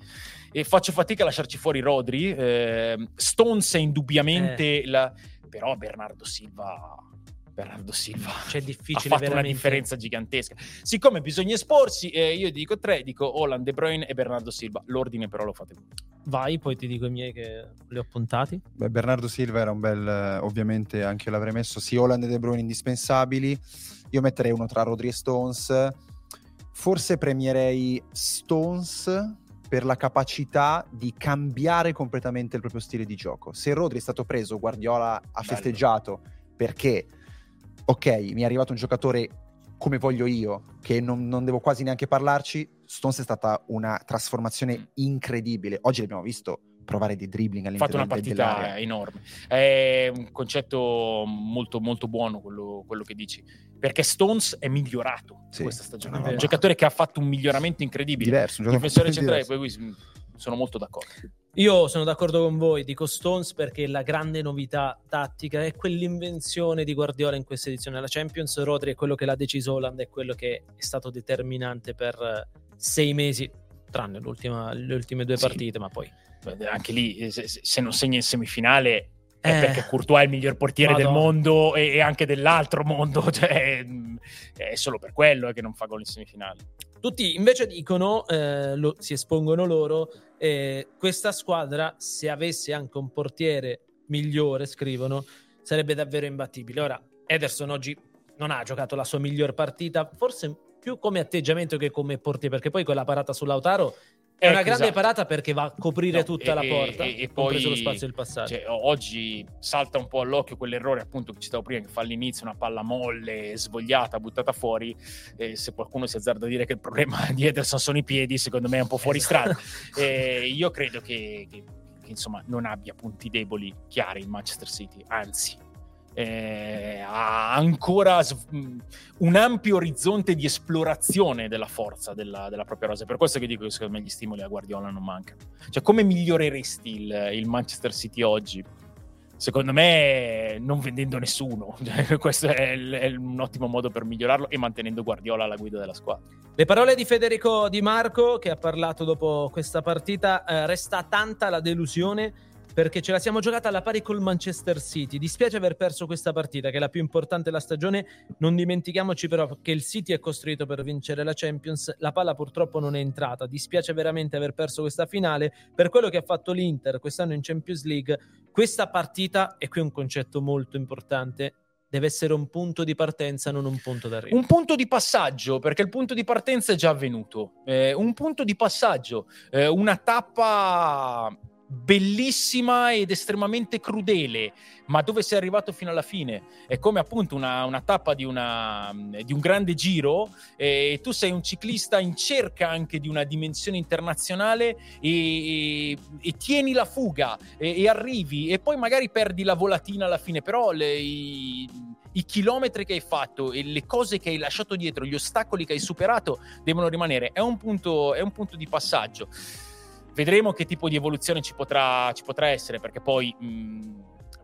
e faccio fatica a lasciarci fuori Rodri. eh, Stones è indubbiamente eh. la... però Bernardo Silva Bernardo Silva cioè, difficile, ha fatto veramente una differenza gigantesca. Siccome bisogna esporsi, eh, io dico tre, dico Haaland, De Bruyne e Bernardo Silva. L'ordine però lo fate voi. Vai, poi ti dico i miei che li ho puntati. Beh, Bernardo Silva era un bel, ovviamente anche io l'avrei messo, sì, Haaland e De Bruyne indispensabili. Io metterei uno tra Rodri e Stones, forse premierei Stones per la capacità di cambiare completamente il proprio stile di gioco. Se Rodri è stato preso, Guardiola ha Bello. festeggiato perché ok, mi è arrivato un giocatore come voglio io, che non, non devo quasi neanche parlarci. Stones è stata una trasformazione incredibile. Oggi l'abbiamo visto provare dei dribbling all'interno dell'area. Ha fatto una partita dell'area. Enorme. È un concetto molto molto buono quello, quello che dici, perché Stones è migliorato sì. questa stagione. È un giocatore che ha fatto un miglioramento incredibile. Diverso, un difensore centrale, poi sono molto d'accordo. Io sono d'accordo con voi, dico Stones perché la grande novità tattica è quell'invenzione di Guardiola in questa edizione della Champions. Rodri è quello che l'ha deciso, Haaland è quello che è stato determinante per sei mesi, tranne l'ultima, le ultime due partite, sì. ma poi anche lì se, se non segna in semifinale è eh, perché Courtois è il miglior portiere Madonna. del mondo e, e anche dell'altro mondo, cioè, è solo per quello che non fa gol in semifinale. Tutti invece dicono, eh, lo, si espongono loro, eh, questa squadra se avesse anche un portiere migliore, scrivono, sarebbe davvero imbattibile. Ora, Ederson oggi non ha giocato la sua miglior partita, forse più come atteggiamento che come portiere, perché poi quella parata su Lautaro È una grande esatto. parata perché va a coprire no, tutta e, la porta e, e poi preso lo spazio del passaggio. Cioè, oggi salta un po' all'occhio quell'errore appunto che citavo prima, che fa all'inizio una palla molle, svogliata, buttata fuori. Eh, se qualcuno si azzarda a dire che il problema di Ederson sono i piedi, secondo me è un po' fuori esatto. strada. Eh, io credo che, che, che insomma non abbia punti deboli chiari il Manchester City, anzi. Eh, ha ancora un ampio orizzonte di esplorazione della forza della, della propria rosa. Per questo che dico che secondo me gli stimoli a Guardiola non mancano. Cioè, come miglioreresti il, il Manchester City oggi? Secondo me non vendendo nessuno. Questo è, il, è un ottimo modo per migliorarlo, e mantenendo Guardiola alla guida della squadra. Le parole di Federico Di Marco, che ha parlato dopo questa partita: eh, resta tanta la delusione perché ce la siamo giocata alla pari col Manchester City. Dispiace aver perso questa partita, che è la più importante della stagione. Non dimentichiamoci però che il City è costruito per vincere la Champions. La palla purtroppo non è entrata. Dispiace veramente aver perso questa finale. Per quello che ha fatto l'Inter quest'anno in Champions League, questa partita, e qui è un concetto molto importante, deve essere un punto di partenza, non un punto d'arrivo. Un punto di passaggio, perché il punto di partenza è già avvenuto. Eh, un punto di passaggio, eh, una tappa bellissima ed estremamente crudele, ma dove sei arrivato fino alla fine è come appunto una, una tappa di, una, di un grande giro, e tu sei un ciclista in cerca anche di una dimensione internazionale e, e, e tieni la fuga e, e arrivi, e poi magari perdi la volatina alla fine, però le, i, i chilometri che hai fatto e le cose che hai lasciato dietro, gli ostacoli che hai superato devono rimanere. È un punto, è un punto di passaggio. Vedremo che tipo di evoluzione ci potrà, ci potrà essere, perché poi mh,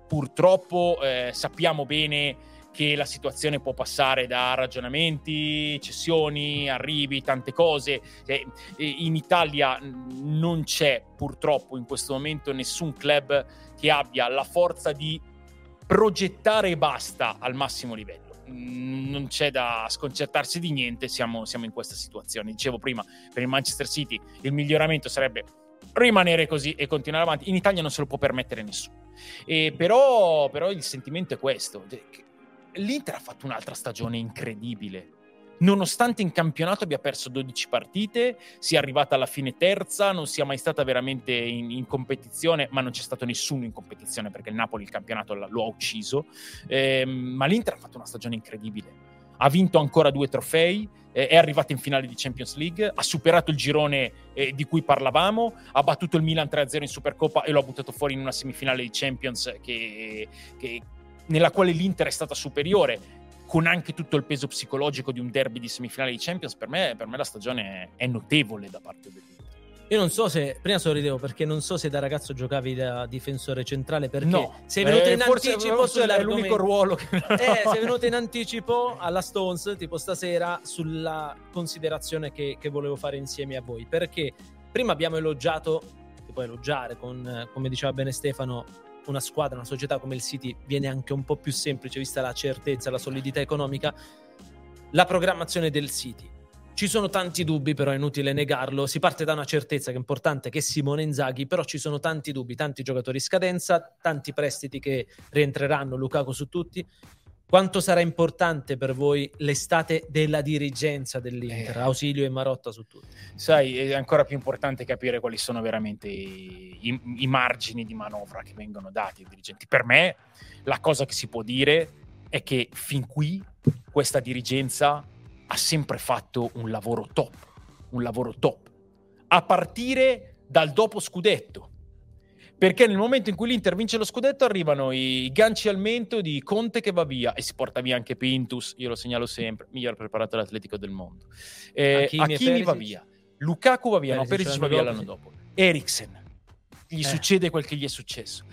purtroppo eh, sappiamo bene che la situazione può passare da ragionamenti, cessioni, arrivi, tante cose. Eh, in Italia non c'è purtroppo in questo momento nessun club che abbia la forza di progettare e basta al massimo livello. Non c'è da sconcertarsi di niente, siamo, siamo in questa situazione. Dicevo prima, per il Manchester City il miglioramento sarebbe rimanere così e continuare avanti. In Italia non se lo può permettere nessuno, e però, però il sentimento è questo. L'Inter ha fatto un'altra stagione incredibile, nonostante in campionato abbia perso dodici partite, sia arrivata alla fine terza, non sia mai stata veramente in, in competizione, ma non c'è stato nessuno in competizione perché il Napoli il campionato lo ha ucciso, eh, ma l'Inter ha fatto una stagione incredibile, ha vinto ancora due trofei, eh, è arrivata in finale di Champions League, ha superato il girone eh, di cui parlavamo, ha battuto il Milan tre a zero in Supercoppa e lo ha buttato fuori in una semifinale di Champions che, che, nella quale l'Inter è stata superiore, con anche tutto il peso psicologico di un derby di semifinale di Champions. Per me, per me la stagione è notevole da parte dell'Inter. Io non so se, prima sorridevo perché non so se da ragazzo giocavi da difensore centrale, perché no, sei venuto eh, in forse anticipo sull'argomento. È l'unico ruolo che no. eh, sei venuto in anticipo alla Stones, tipo stasera, sulla considerazione che, che volevo fare insieme a voi, perché prima abbiamo elogiato, che puoi elogiare con, come diceva bene Stefano, una squadra, una società come il City viene anche un po' più semplice vista la certezza, la solidità economica, la programmazione del City. Ci sono tanti dubbi, però è inutile negarlo, si parte da una certezza che è importante, che è Simone Inzaghi, però ci sono tanti dubbi, tanti giocatori in scadenza, tanti prestiti che rientreranno, Lukaku su tutti. Quanto sarà importante per voi l'estate della dirigenza dell'Inter, eh. Ausilio e Marotta su tutti? Sai, è ancora più importante capire quali sono veramente i, i, i margini di manovra che vengono dati ai dirigenti. Per me la cosa che si può dire è che fin qui questa dirigenza ha sempre fatto un lavoro top, un lavoro top, a partire dal dopo scudetto. Perché nel momento in cui l'Inter vince lo scudetto arrivano i ganci al mento di Conte che va via e si porta via anche Pintus, io lo segnalo sempre, miglior preparato all'atletico del mondo. Eh, Hakimi, Hakimi va via, Lukaku va via, Perisic, no, Perisic va via l'anno dopo. Eriksen, gli eh. succede quel che gli è successo.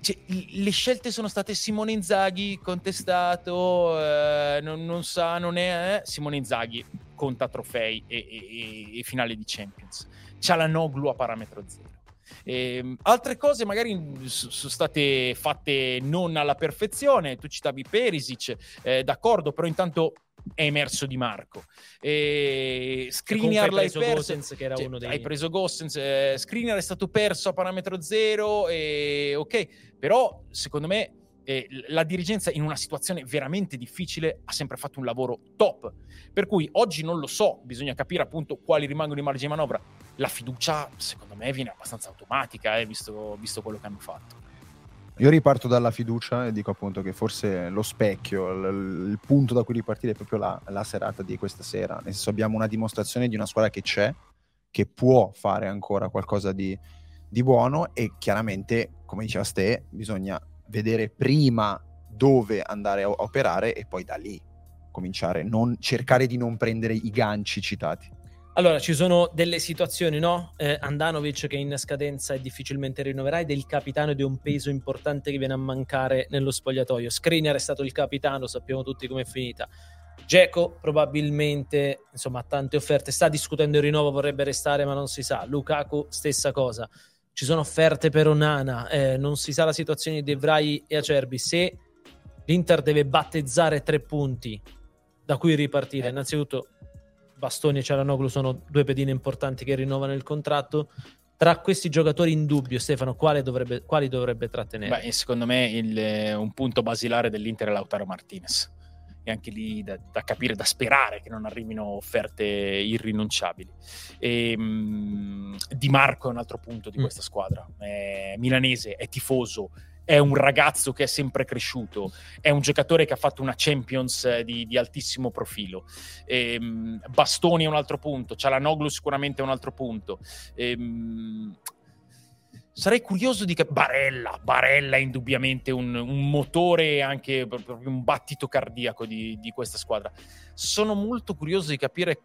Cioè, le scelte sono state Simone Inzaghi, contestato, eh, non, non sa, non è... Eh. Simone Inzaghi conta trofei e, e, e finale di Champions. Çalhanoğlu a parametro zero. Eh, altre cose magari sono state fatte non alla perfezione, tu citavi Perisic, eh, d'accordo, però intanto è emerso Di Marco, eh, Skriniar l'hai perso, cioè, hai preso Gosens, eh, Skriniar è stato perso a parametro zero, eh, ok, però secondo me eh, la dirigenza in una situazione veramente difficile ha sempre fatto un lavoro top, per cui oggi non lo so, bisogna capire appunto quali rimangono i margini di manovra. La fiducia secondo me viene abbastanza automatica, eh, visto, visto quello che hanno fatto. Io riparto dalla fiducia e dico appunto che forse lo specchio, l- il punto da cui ripartire è proprio la, la serata di questa sera, nel senso abbiamo una dimostrazione di una squadra che c'è, che può fare ancora qualcosa di, di buono, e chiaramente, come diceva Ste, bisogna vedere prima dove andare a operare e poi da lì cominciare, non cercare di non prendere i ganci citati. Allora, ci sono delle situazioni, no? Eh, Andanovic che è in scadenza e difficilmente rinnoverai, del capitano di un peso importante che viene a mancare nello spogliatoio. Skriniar è stato il capitano, sappiamo tutti com'è finita. Dzeko probabilmente, insomma, ha tante offerte, sta discutendo il rinnovo, vorrebbe restare ma non si sa. Lukaku stessa cosa. Ci sono offerte per Onana, eh, non si sa la situazione di De Vrij e Acerbi. Se l'Inter deve battezzare tre punti da cui ripartire, eh. innanzitutto Bastoni e Cialanoglu sono due pedine importanti che rinnovano il contratto. Tra questi giocatori in dubbio, Stefano, quale dovrebbe, quali dovrebbe trattenere? Beh, secondo me il, un punto basilare dell'Inter è Lautaro Martínez, e anche lì da, da capire, da sperare che non arrivino offerte irrinunciabili. E, mh, Di Marco è un altro punto di mm. questa squadra, è milanese, è tifoso, è un ragazzo che è sempre cresciuto, è un giocatore che ha fatto una Champions di, di altissimo profilo. Ehm, Bastoni è un altro punto, Çalhanoğlu sicuramente è un altro punto. Ehm, sarei curioso di capire, Barella, Barella è indubbiamente un, un motore, anche proprio un battito cardiaco di, di questa squadra. Sono molto curioso di capire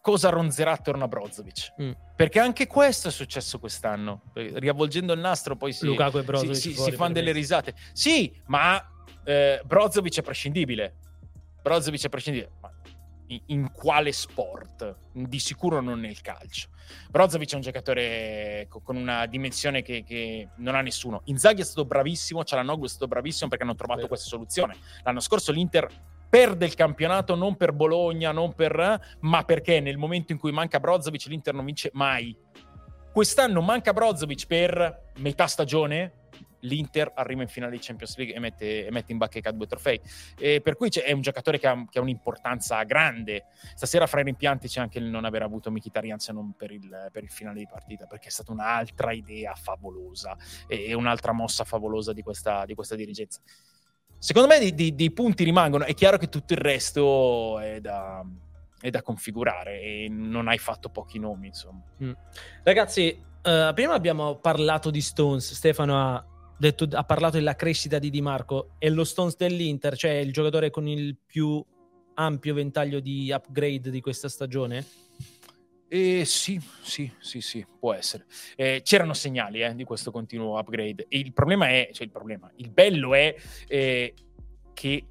cosa ronzerà attorno a Brozovic, mm. perché anche questo è successo quest'anno, riavvolgendo il nastro poi si, Lukaku e Brozovic si, si, si fanno delle me. risate, sì, ma eh, Brozovic è prescindibile Brozovic è prescindibile ma in, in quale sport? Di sicuro non nel calcio. Brozovic è un giocatore con una dimensione che, che non ha nessuno. Inzaghi è stato bravissimo, Çalhanoğlu è stato bravissimo perché hanno trovato Beh. questa soluzione. L'anno scorso l'Inter perde il campionato non per Bologna, non per, ma perché nel momento in cui manca Brozovic l'Inter non vince mai. Quest'anno manca Brozovic per metà stagione, l'Inter arriva in finale di Champions League e mette, e mette in bacheca due trofei, e per cui c'è, è un giocatore che ha, che ha un'importanza grande. Stasera fra i rimpianti c'è anche il non aver avuto Mkhitaryan, se non per il, per il finale di partita, perché è stata un'altra idea favolosa e, e un'altra mossa favolosa di questa, di questa dirigenza. Secondo me dei punti rimangono, è chiaro che tutto il resto è da, è da configurare, e non hai fatto pochi nomi, insomma. Mm. Ragazzi, eh, prima abbiamo parlato di Stones, Stefano ha, detto, ha parlato della crescita di Di Marco, è lo Stones dell'Inter, cioè il giocatore con il più ampio ventaglio di upgrade di questa stagione? Eh, sì, sì, sì, sì, può essere. Eh, c'erano segnali eh, di questo continuo upgrade. E il problema è, cioè il problema, il bello è eh, che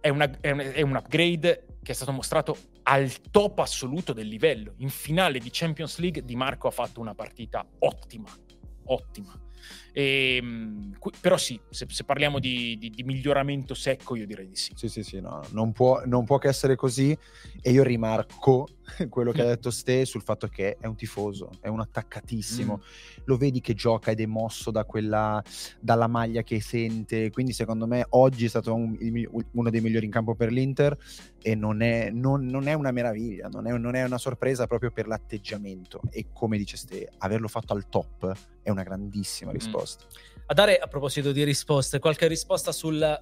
è, una, è, un, è un upgrade che è stato mostrato al top assoluto del livello. In finale di Champions League Di Marco ha fatto una partita ottima, ottima. E, però sì, se, se parliamo di, di, di miglioramento secco, io direi di sì. Sì, sì, sì, no, non può, non può che essere così. E io rimarco quello che ha detto Ste sul fatto che è un tifoso, è un attaccatissimo. Mm. Lo vedi che gioca ed è mosso da quella, dalla maglia che sente. Quindi secondo me oggi è stato un, uno dei migliori in campo per l'Inter, e non è, non, non è una meraviglia, non è, non è una sorpresa, proprio per l'atteggiamento. E come dice Ste, averlo fatto al top è una grandissima risposta. Mm. A dare, a proposito di risposte, qualche risposta sul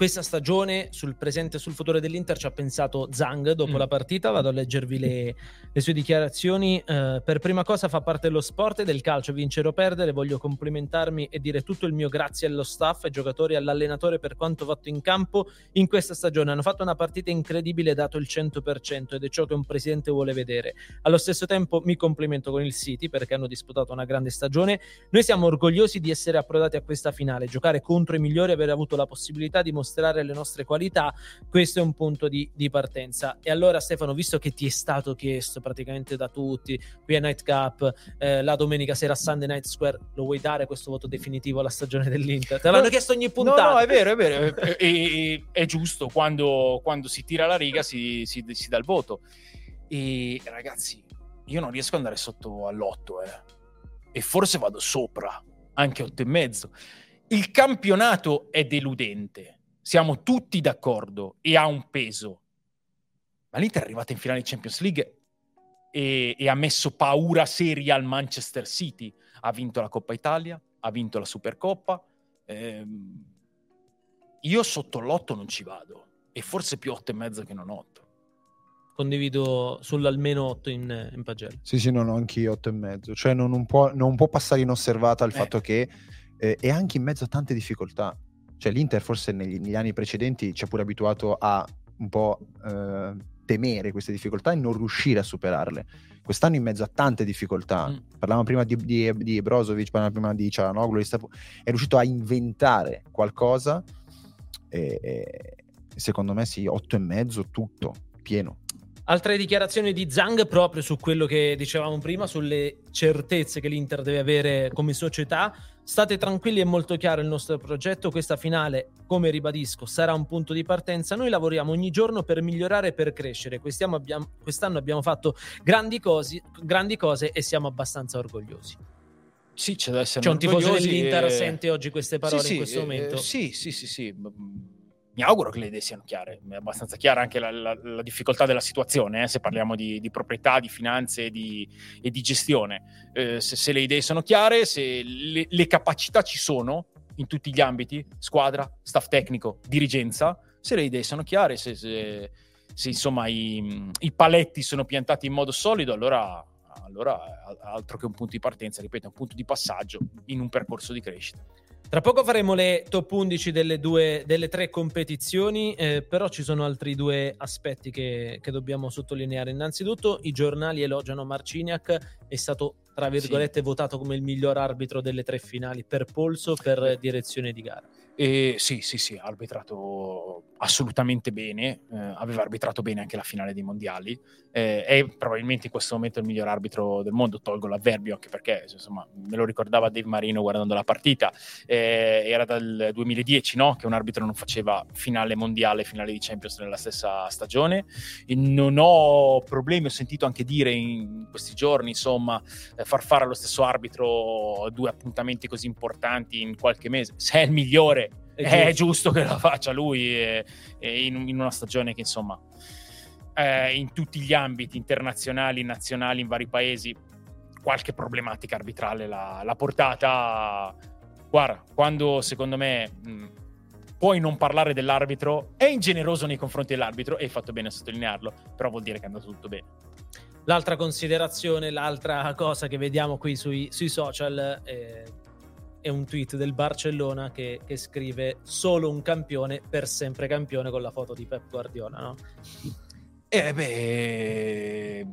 questa stagione, sul presente e sul futuro dell'Inter ci ha pensato Zhang dopo mm. la partita. Vado a leggervi le, le sue dichiarazioni. Uh, per prima cosa, fa parte dello sport e del calcio, vincere o perdere. Voglio complimentarmi e dire tutto il mio grazie allo staff, ai giocatori, all'allenatore per quanto fatto in campo in questa stagione. Hanno fatto una partita incredibile, dato il cento per cento, ed è ciò che un presidente vuole vedere. Allo stesso tempo mi complimento con il City perché hanno disputato una grande stagione. Noi siamo orgogliosi di essere approdati a questa finale, giocare contro i migliori, aver avuto la possibilità di mostrare le nostre qualità. Questo è un punto di, di partenza. E allora, Stefano, visto che ti è stato chiesto praticamente da tutti, qui a Night Cup, eh, la domenica sera a Sunday Night Square, lo vuoi dare questo voto definitivo alla stagione dell'Inter? Te l'hanno no, chiesto ogni puntata. No, no, è vero, è vero. È, è, è giusto, quando, quando si tira la riga si, si, si dà il voto. E ragazzi, io non riesco ad andare sotto all'otto, eh. E forse vado sopra, anche otto e mezzo. Il campionato è deludente, siamo tutti d'accordo, e ha un peso. Ma l'Inter è arrivata in finale di Champions League e, e ha messo paura seria al Manchester City. Ha vinto la Coppa Italia, ha vinto la Supercoppa. Eh, io sotto l'otto non ci vado, e forse più otto e mezzo che non otto. Condivido sull'almeno otto in, in pagella. Sì, sì, no, no, anch'io otto e mezzo. Cioè non, non, può, non può passare inosservata il eh. fatto che eh, è anche in mezzo a tante difficoltà. Cioè l'Inter forse negli, negli anni precedenti ci ha pure abituato a un po' eh, temere queste difficoltà e non riuscire a superarle. Quest'anno in mezzo a tante difficoltà, mm. parlavamo prima di, di, di Brozovic, parlavamo prima di Çalhanoğlu, è riuscito a inventare qualcosa e, e secondo me sì, otto e mezzo tutto, pieno. Altre dichiarazioni di Zhang proprio su quello che dicevamo prima, sulle certezze che l'Inter deve avere come società. State tranquilli, è molto chiaro il nostro progetto, questa finale, come ribadisco, sarà un punto di partenza, noi lavoriamo ogni giorno per migliorare e per crescere, quest'anno abbiamo, quest'anno abbiamo fatto grandi cose, grandi cose e siamo abbastanza orgogliosi. Sì, c'è da essere, cioè, orgogliosi. Un tifoso dell'Inter e... sente oggi queste parole, sì, sì, in questo eh, momento? Sì, sì, sì, sì. Mi auguro che le idee siano chiare, è abbastanza chiara anche la, la, la difficoltà della situazione, eh, se parliamo di, di proprietà, di finanze e di, e di gestione. Eh, se, se le idee sono chiare, se le, le capacità ci sono in tutti gli ambiti, squadra, staff tecnico, dirigenza, se le idee sono chiare, se, se, se insomma i, i paletti sono piantati in modo solido, allora, allora altro che un punto di partenza, ripeto, un punto di passaggio in un percorso di crescita. Tra poco faremo le top undici delle, due, delle tre competizioni, eh, però ci sono altri due aspetti che, che dobbiamo sottolineare. Innanzitutto i giornali elogiano Marciniak, è stato tra virgolette sì. votato come il miglior arbitro delle tre finali per polso, per eh. direzione di gara. Eh, sì, sì, sì, ha arbitrato assolutamente bene, eh, aveva arbitrato bene anche la finale dei mondiali, eh, è probabilmente in questo momento il miglior arbitro del mondo, tolgo l'avverbio anche perché insomma me lo ricordava Dave Marino guardando la partita, eh, era dal duemiladieci, no? Che un arbitro non faceva finale mondiale e finale di Champions nella stessa stagione, e non ho problemi, ho sentito anche dire in questi giorni insomma far fare allo stesso arbitro due appuntamenti così importanti in qualche mese, se è il migliore è giusto, è giusto che la faccia lui, eh, eh, in, in una stagione che insomma eh, in tutti gli ambiti internazionali, nazionali, in vari paesi qualche problematica arbitrale l'ha, l'ha portata. Guarda, quando secondo me mh, puoi non parlare dell'arbitro, è ingeneroso nei confronti dell'arbitro e hai fatto bene a sottolinearlo, però vuol dire che è andato tutto bene. L'altra considerazione, l'altra cosa che vediamo qui sui, sui social eh, è un tweet del Barcellona che, che scrive solo un campione per sempre campione con la foto di Pep Guardiola, no? Eh beh,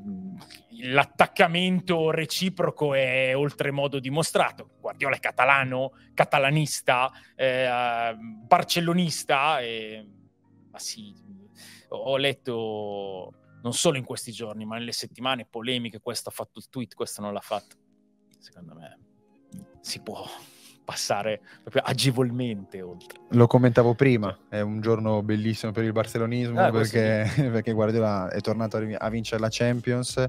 l'attaccamento reciproco è oltremodo dimostrato. Guardiola è catalano, catalanista, eh, barcellonista, eh, ma sì, ho letto... non solo in questi giorni, ma nelle settimane polemiche, questo ha fatto il tweet, questo non l'ha fatto. Secondo me si può passare proprio agevolmente oltre. Lo commentavo prima, è un giorno bellissimo per il barcellonismo, ah, perché, perché Guardiola è tornato a vincere la Champions,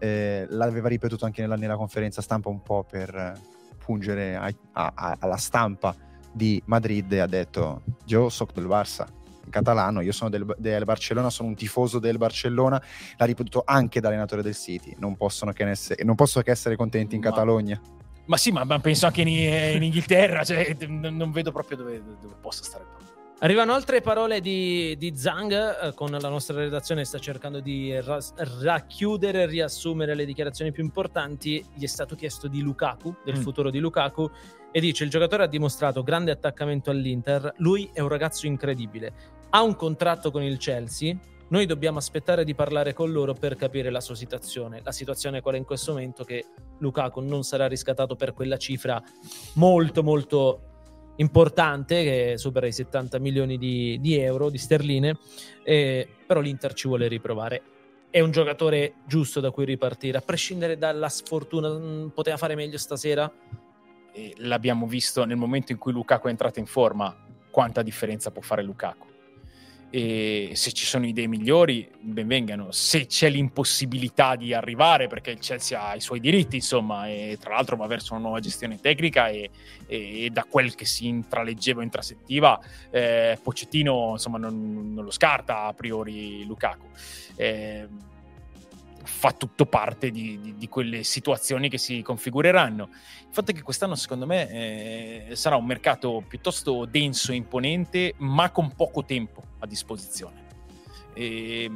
eh, l'aveva ripetuto anche nella, nella conferenza stampa un po' per pungere a, a, a, alla stampa di Madrid, e ha detto «Yo soy del Barça». Catalano, io sono del, del Barcellona, sono un tifoso del Barcellona, l'ha ripetuto anche da allenatore del City, non possono che essere, non posso che essere contenti in ma, Catalogna. Ma sì, ma, ma penso anche in, in Inghilterra, cioè, non vedo proprio dove, dove possa stare. Arrivano altre parole di, di Zhang, eh, con la nostra redazione sta cercando di ra- racchiudere e riassumere le dichiarazioni più importanti. Gli è stato chiesto di Lukaku, del mm. futuro di Lukaku, e dice il giocatore ha dimostrato grande attaccamento all'Inter, lui è un ragazzo incredibile. Ha un contratto con il Chelsea, noi dobbiamo aspettare di parlare con loro per capire la sua situazione. La situazione è quella in questo momento che Lukaku non sarà riscattato per quella cifra molto molto importante che supera i settanta milioni di, di euro, di sterline, eh, però l'Inter ci vuole riprovare. È un giocatore giusto da cui ripartire, a prescindere dalla sfortuna, mh, poteva fare meglio stasera? E l'abbiamo visto nel momento in cui Lukaku è entrato in forma, quanta differenza può fare Lukaku. e se ci sono idee migliori ben vengano, se c'è l'impossibilità di arrivare, perché il Chelsea ha i suoi diritti, insomma, e tra l'altro va verso una nuova gestione tecnica e, e, e da quel che si intraleggeva, intrasettiva, eh, Pochettino insomma non, non lo scarta a priori Lukaku, eh, fa tutto parte di, di, di quelle situazioni che si configureranno. Il fatto è che quest'anno secondo me eh, sarà un mercato piuttosto denso e imponente, ma con poco tempo a disposizione, e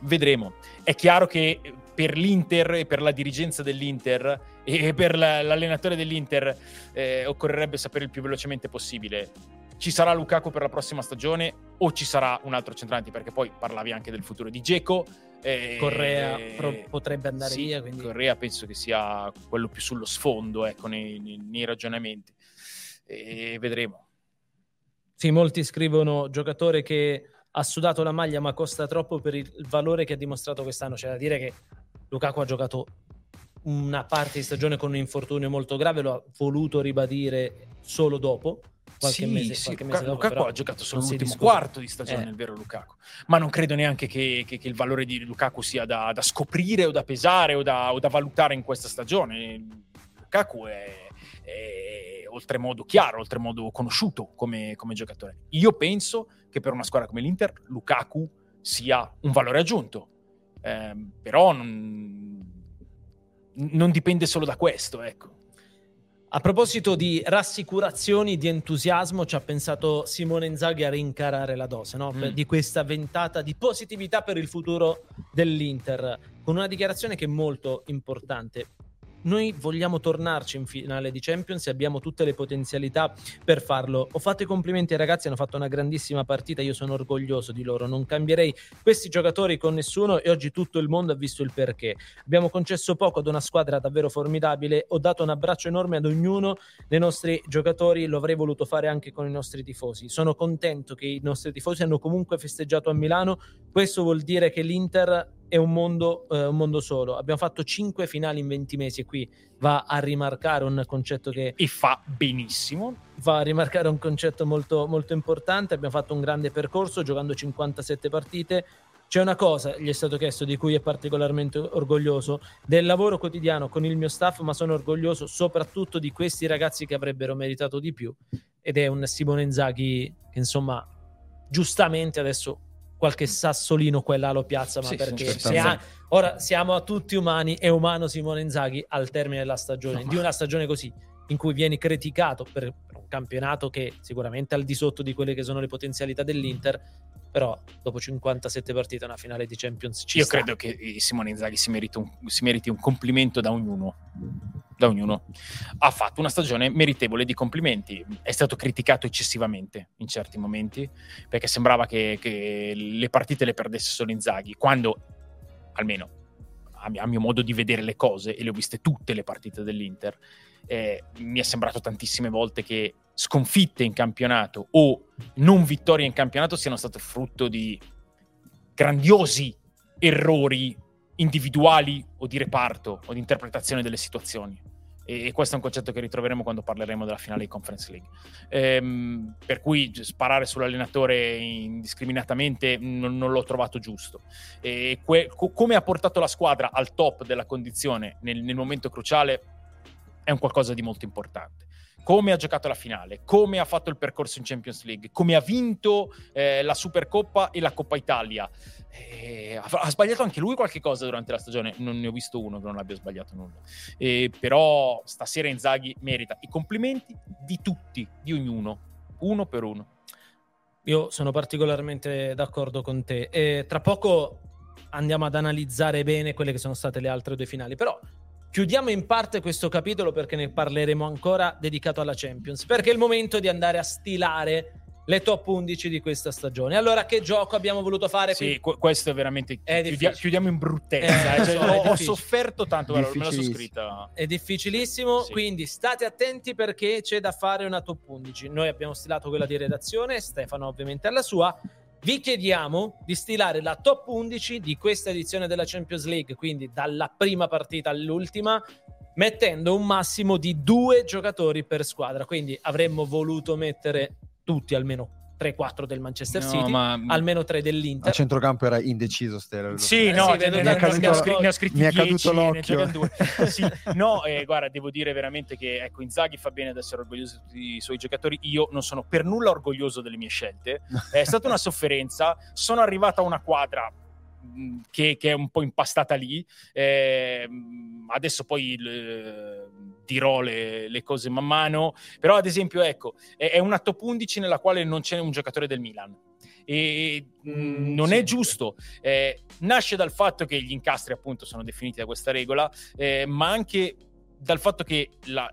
vedremo. È chiaro che per l'Inter e per la dirigenza dell'Inter e per la, l'allenatore dell'Inter eh, occorrerebbe sapere il più velocemente possibile: ci sarà Lukaku per la prossima stagione o ci sarà un altro centravanti? Perché poi parlavi anche del futuro di Dzeko, Correa eh, pro- potrebbe andare sì, via, quindi... Correa penso che sia quello più sullo sfondo, ecco, nei, nei, nei ragionamenti, e vedremo. Sì, molti scrivono giocatore che ha sudato la maglia ma costa troppo per il valore che ha dimostrato quest'anno. C'è da dire che Lukaku ha giocato una parte di stagione con un infortunio molto grave, lo ha voluto ribadire solo dopo qualche sì, mese, sì, qualche Lukaku, mese dopo, Lukaku però ha giocato solo l'ultimo quarto di stagione, eh. il vero Lukaku, ma non credo neanche che, che, che il valore di Lukaku sia da, da scoprire o da pesare o da, o da valutare in questa stagione. Lukaku è, è oltremodo chiaro, oltremodo conosciuto come, come giocatore. Io penso che per una squadra come l'Inter Lukaku sia un valore aggiunto, eh, però non, non dipende solo da questo, ecco. A proposito di rassicurazioni, di entusiasmo, ci ha pensato Simone Inzaghi a rincarare la dose, no? mm. di questa ventata di positività per il futuro dell'Inter, con una dichiarazione che è molto importante. Noi vogliamo tornarci in finale di Champions e abbiamo tutte le potenzialità per farlo. Ho fatto i complimenti ai ragazzi, hanno fatto una grandissima partita, io sono orgoglioso di loro, non cambierei questi giocatori con nessuno e oggi tutto il mondo ha visto il perché. Abbiamo concesso poco ad una squadra davvero formidabile, ho dato un abbraccio enorme ad ognuno dei nostri giocatori, lo avrei voluto fare anche con i nostri tifosi. Sono contento che i nostri tifosi hanno comunque festeggiato a Milano, questo vuol dire che l'Inter... è un mondo, eh, un mondo solo. Abbiamo fatto cinque finali in venti mesi e qui va a rimarcare un concetto che... E fa benissimo. Va a rimarcare un concetto molto, molto importante. Abbiamo fatto un grande percorso giocando cinquantasette partite. C'è una cosa, gli è stato chiesto, di cui è particolarmente orgoglioso: del lavoro quotidiano con il mio staff, ma sono orgoglioso soprattutto di questi ragazzi che avrebbero meritato di più. Ed è un Simone Inzaghi che, insomma, giustamente adesso... qualche sassolino quella lo piazza, ma sì, perché se ha, ora siamo a tutti umani, è umano Simone Inzaghi al termine della stagione, no, ma... di una stagione così in cui vieni criticato per un campionato che sicuramente è al di sotto di quelle che sono le potenzialità dell'Inter, però dopo cinquantasette partite una finale di Champions ci io sta. Credo che Simone Inzaghi si meriti un, si meriti un complimento da ognuno da ognuno ha fatto una stagione meritevole di complimenti. È stato criticato eccessivamente in certi momenti perché sembrava che, che le partite le perdesse solo Inzaghi, quando almeno a mio, a mio modo di vedere le cose, e le ho viste tutte le partite dell'Inter, eh, mi è sembrato tantissime volte che sconfitte in campionato o non vittorie in campionato siano state frutto di grandiosi errori individuali o di reparto o di interpretazione delle situazioni, e, e questo è un concetto che ritroveremo quando parleremo della finale di Conference League, ehm, per cui sparare sull'allenatore indiscriminatamente non, non l'ho trovato giusto, e que- co- come ha portato la squadra al top della condizione nel, nel momento cruciale è un qualcosa di molto importante. Come ha giocato la finale, come ha fatto il percorso in Champions League, come ha vinto eh, la Supercoppa e la Coppa Italia. Eh, ha sbagliato anche lui qualche cosa durante la stagione, non ne ho visto uno che non abbia sbagliato nulla. Eh, però stasera Inzaghi merita i complimenti di tutti, di ognuno, uno per uno. Io sono particolarmente d'accordo con te. Eh, tra poco andiamo ad analizzare bene quelle che sono state le altre due finali, però... chiudiamo in parte questo capitolo perché ne parleremo ancora dedicato alla Champions, perché è il momento di andare a stilare le top undici di questa stagione. Allora, che gioco abbiamo voluto fare? Sì, qui? Questo è veramente... È Chiudia... Chiudiamo in bruttezza. Eh, cioè, so, ho sofferto tanto, me la sono scritta. È difficilissimo, sì. Quindi state attenti perché c'è da fare una top undici. Noi abbiamo stilato quella di redazione, Stefano ovviamente alla sua. Vi chiediamo di stilare la top undici di questa edizione della Champions League, quindi dalla prima partita all'ultima, mettendo un massimo di due giocatori per squadra. Quindi avremmo voluto mettere tutti, almeno tre quattro del Manchester no, City, ma... almeno tre dell'Inter. A centrocampo era indeciso Stella. Sì, no, sì, ne, ne, ha caduto, ne, ha scr- ne ha scritti dieci. Mi è caduto l'occhio. Sì, no, eh, guarda, devo dire veramente che ecco, Inzaghi fa bene ad essere orgoglioso di tutti i suoi giocatori. Io non sono per nulla orgoglioso delle mie scelte. È stata una sofferenza. Sono arrivato a una quadra che, che è un po' impastata lì. Eh, adesso poi... il, dirò le, le cose man mano, però ad esempio ecco è, è una top undici nella quale non c'è un giocatore del Milan e mm, non sì, è giusto eh, nasce dal fatto che gli incastri appunto sono definiti da questa regola eh, ma anche dal fatto che la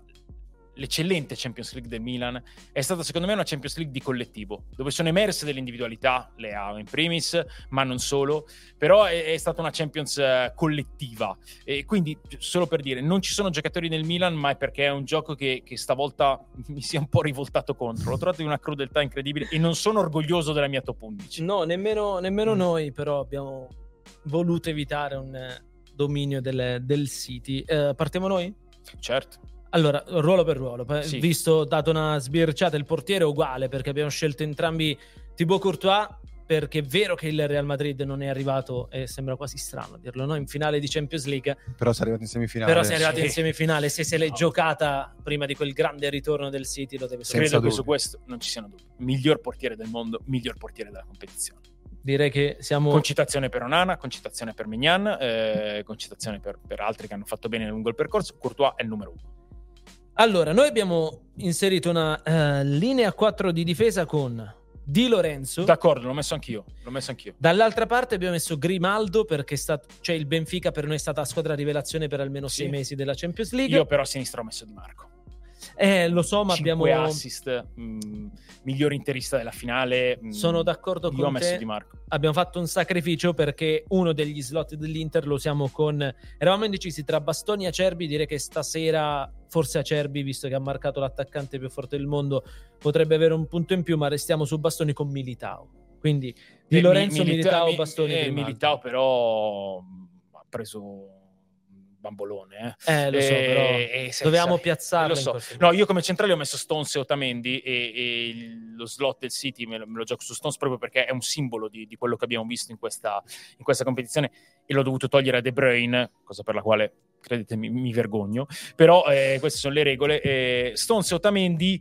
l'eccellente Champions League del Milan è stata secondo me una Champions League di collettivo, dove sono emerse delle individualità, Leao in primis, ma non solo, però è, è stata una Champions collettiva e quindi solo per dire non ci sono giocatori nel Milan, ma è perché è un gioco che, che stavolta mi si è un po' rivoltato contro, l'ho trovato di una crudeltà incredibile e non sono orgoglioso della mia top undici. No, nemmeno, nemmeno mm. noi, però abbiamo voluto evitare un dominio del, del City. Eh, partiamo noi? Certo. Allora, ruolo per ruolo, sì. Visto, dato una sbirciata, il portiere è uguale perché abbiamo scelto entrambi Thibaut Courtois, perché è vero che il Real Madrid non è arrivato, e sembra quasi strano dirlo, no? In finale di Champions League. Però si è arrivato in semifinale. Però si è arrivato sì. in semifinale, se se l'è no. giocata prima di quel grande ritorno del City lo deve sapere. Credo dubbi. Che su questo non ci siano dubbi. Miglior portiere del mondo, miglior portiere della competizione. Direi che siamo... Concitazione per Onana, concitazione per Mignan, eh, concitazione per, per altri che hanno fatto bene lungo il percorso. Courtois è il numero uno. Allora, noi abbiamo inserito una uh, linea quattro di difesa con Di Lorenzo. D'accordo, l'ho messo anch'io, l'ho messo anch'io. Dall'altra parte abbiamo messo Grimaldo, perché è stato, cioè il Benfica per noi è stata squadra rivelazione per almeno sì. sei mesi della Champions League. Io però a sinistra ho messo Di Marco. Eh, lo so, ma abbiamo... cinque assist, mh, miglior interista della finale. Mh, Sono d'accordo con te. Io ho messo Di Marco. Abbiamo fatto un sacrificio perché uno degli slot dell'Inter lo siamo con... Eravamo indecisi tra Bastoni e Acerbi, direi che stasera forse Acerbi, visto che ha marcato l'attaccante più forte del mondo, potrebbe avere un punto in più, ma restiamo su Bastoni con Militao. Quindi Di eh, Lorenzo, mi, Militao, mi, Bastoni. Eh, Militao però ha preso... bambolone eh, eh lo so, eh, però eh, dovevamo piazzarlo, so. No, io come centrale ho messo Stones e Otamendi e, e lo slot del City me lo, me lo gioco su Stones proprio perché è un simbolo di, di quello che abbiamo visto in questa, in questa competizione e l'ho dovuto togliere a De Bruyne, cosa per la quale credetemi mi vergogno, però eh, queste sono le regole. eh, Stones e Otamendi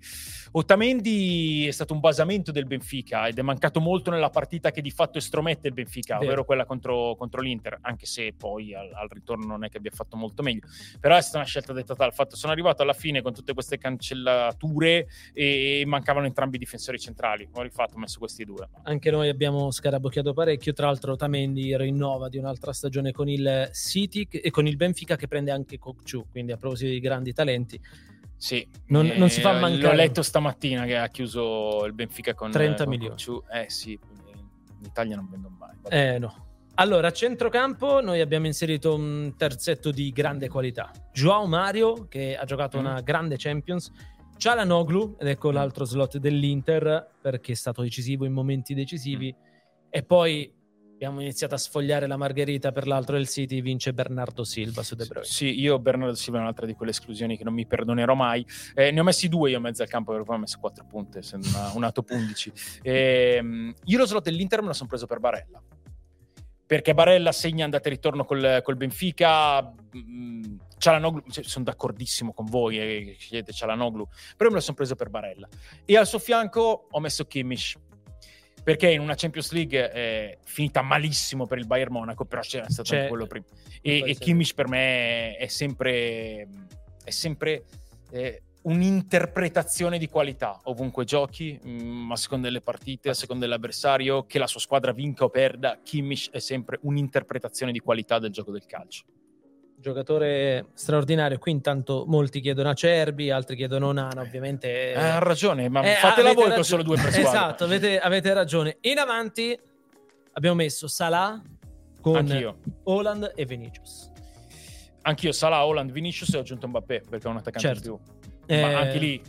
Otamendi è stato un basamento del Benfica ed è mancato molto nella partita che di fatto estromette il Benfica, Vero. ovvero quella contro, contro l'Inter, anche se poi al, al ritorno non è che abbia fatto molto meglio, però è stata una scelta dettata dal fatto, sono arrivato alla fine con tutte queste cancellature e, e mancavano entrambi i difensori centrali, ho rifatto, ho messo questi due. Anche noi abbiamo scarabocchiato parecchio, tra l'altro Otamendi rinnova di un'altra stagione con il City e con il Benfica che prende anche Kokciu, quindi a proposito di grandi talenti. Sì, non, eh, non si fa mancare. L'ho letto stamattina che ha chiuso il Benfica con trenta milioni. Con eh sì, in Italia non vendono mai. Vabbè. Eh no. Allora, a centrocampo noi abbiamo inserito un terzetto di grande qualità. João Mario, che ha giocato mm. una grande Champions, Çalhanoğlu, ed ecco mm. l'altro slot dell'Inter, perché è stato decisivo in momenti decisivi, mm. e poi... abbiamo iniziato a sfogliare la margherita per l'altro del City, vince Bernardo Silva su De Bruyne. Sì, io Bernardo Silva è un'altra di quelle esclusioni che non mi perdonerò mai. Eh, ne ho messi due io in mezzo al campo, perché poi ho messo quattro punte, una, una top undici. Eh, io lo slot dell'Inter me lo sono preso per Barella, perché Barella segna andata e ritorno col, col Benfica. Çalhanoğlu, cioè, sono d'accordissimo con voi che eh, scegliete Çalhanoğlu, però me lo sono preso per Barella. E al suo fianco ho messo Kimmich, perché in una Champions League eh, finita malissimo per il Bayern Monaco, però c'era stato C'è, quello prima e, e Kimmich per me è sempre è sempre eh, un'interpretazione di qualità ovunque giochi, mh, a seconda delle partite, a seconda dell'avversario, che la sua squadra vinca o perda, Kimmich è sempre un'interpretazione di qualità del gioco del calcio. Giocatore straordinario. Qui intanto molti chiedono Acerbi, altri chiedono Onana, ovviamente. Eh, ha ragione, ma eh, fatela voi con solo due per squadra. Esatto, avete, avete ragione. In avanti abbiamo messo Salah con Anch'io. Haaland e Vinicius. Anch'io Salah, Haaland, Vinicius e ho aggiunto Mbappé perché è un attaccante certo. più. Ma eh... anche lì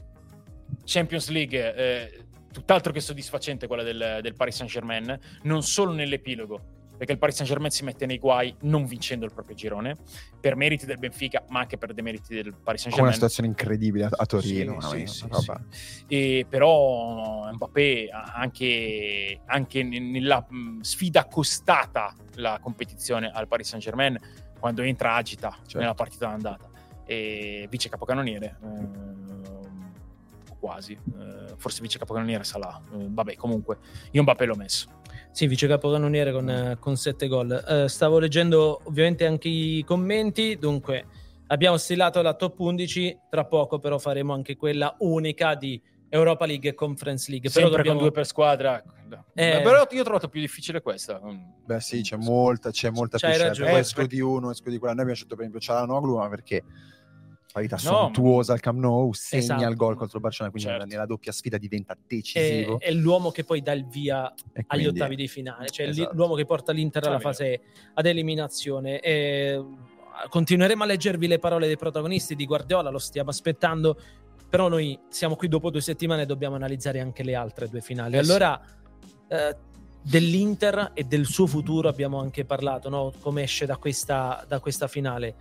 Champions League eh, tutt'altro che soddisfacente quella del, del Paris Saint-Germain, non solo nell'epilogo. perché il Paris Saint-Germain si mette nei guai non vincendo il proprio girone, per meriti del Benfica ma anche per demeriti del Paris Saint-Germain. Una situazione incredibile a Torino, sì, sì, no, sì, no, sì. E però Mbappé anche, anche nella sfida costata la competizione al Paris Saint-Germain, quando entra agita, certo, nella partita d'andata, e vice capocannoniere, eh, quasi, eh, forse vice capocannoniere Salah, eh, vabbè, comunque io Mbappé l'ho messo. Sì, vice capocannoniere con, con sette gol. Eh, stavo leggendo ovviamente anche i commenti, dunque abbiamo stilato la top undici, tra poco però faremo anche quella unica di Europa League e Conference League. Sempre però dobbiamo... con due per squadra. Eh... Però io ho trovato più difficile questa. Beh sì, c'è molta, c'è molta c'hai più scelta. Poi esco di uno, esco di quella. Noi abbiamo scelto per esempio Çalhanoğlu, ma perché... parità no, sontuosa al Camp Nou, segna, esatto, il gol contro il Barcellona, quindi certo, nella doppia sfida diventa decisivo. È, è l'uomo che poi dà il via e agli ottavi è... di finale, cioè esatto, l'uomo che porta l'Inter alla fase ad eliminazione. E continueremo a leggervi le parole dei protagonisti di Guardiola, lo stiamo aspettando, però noi siamo qui dopo due settimane e dobbiamo analizzare anche le altre due finali. Eh allora sì. eh, dell'Inter e del suo futuro abbiamo anche parlato, no? Come esce da questa, da questa finale.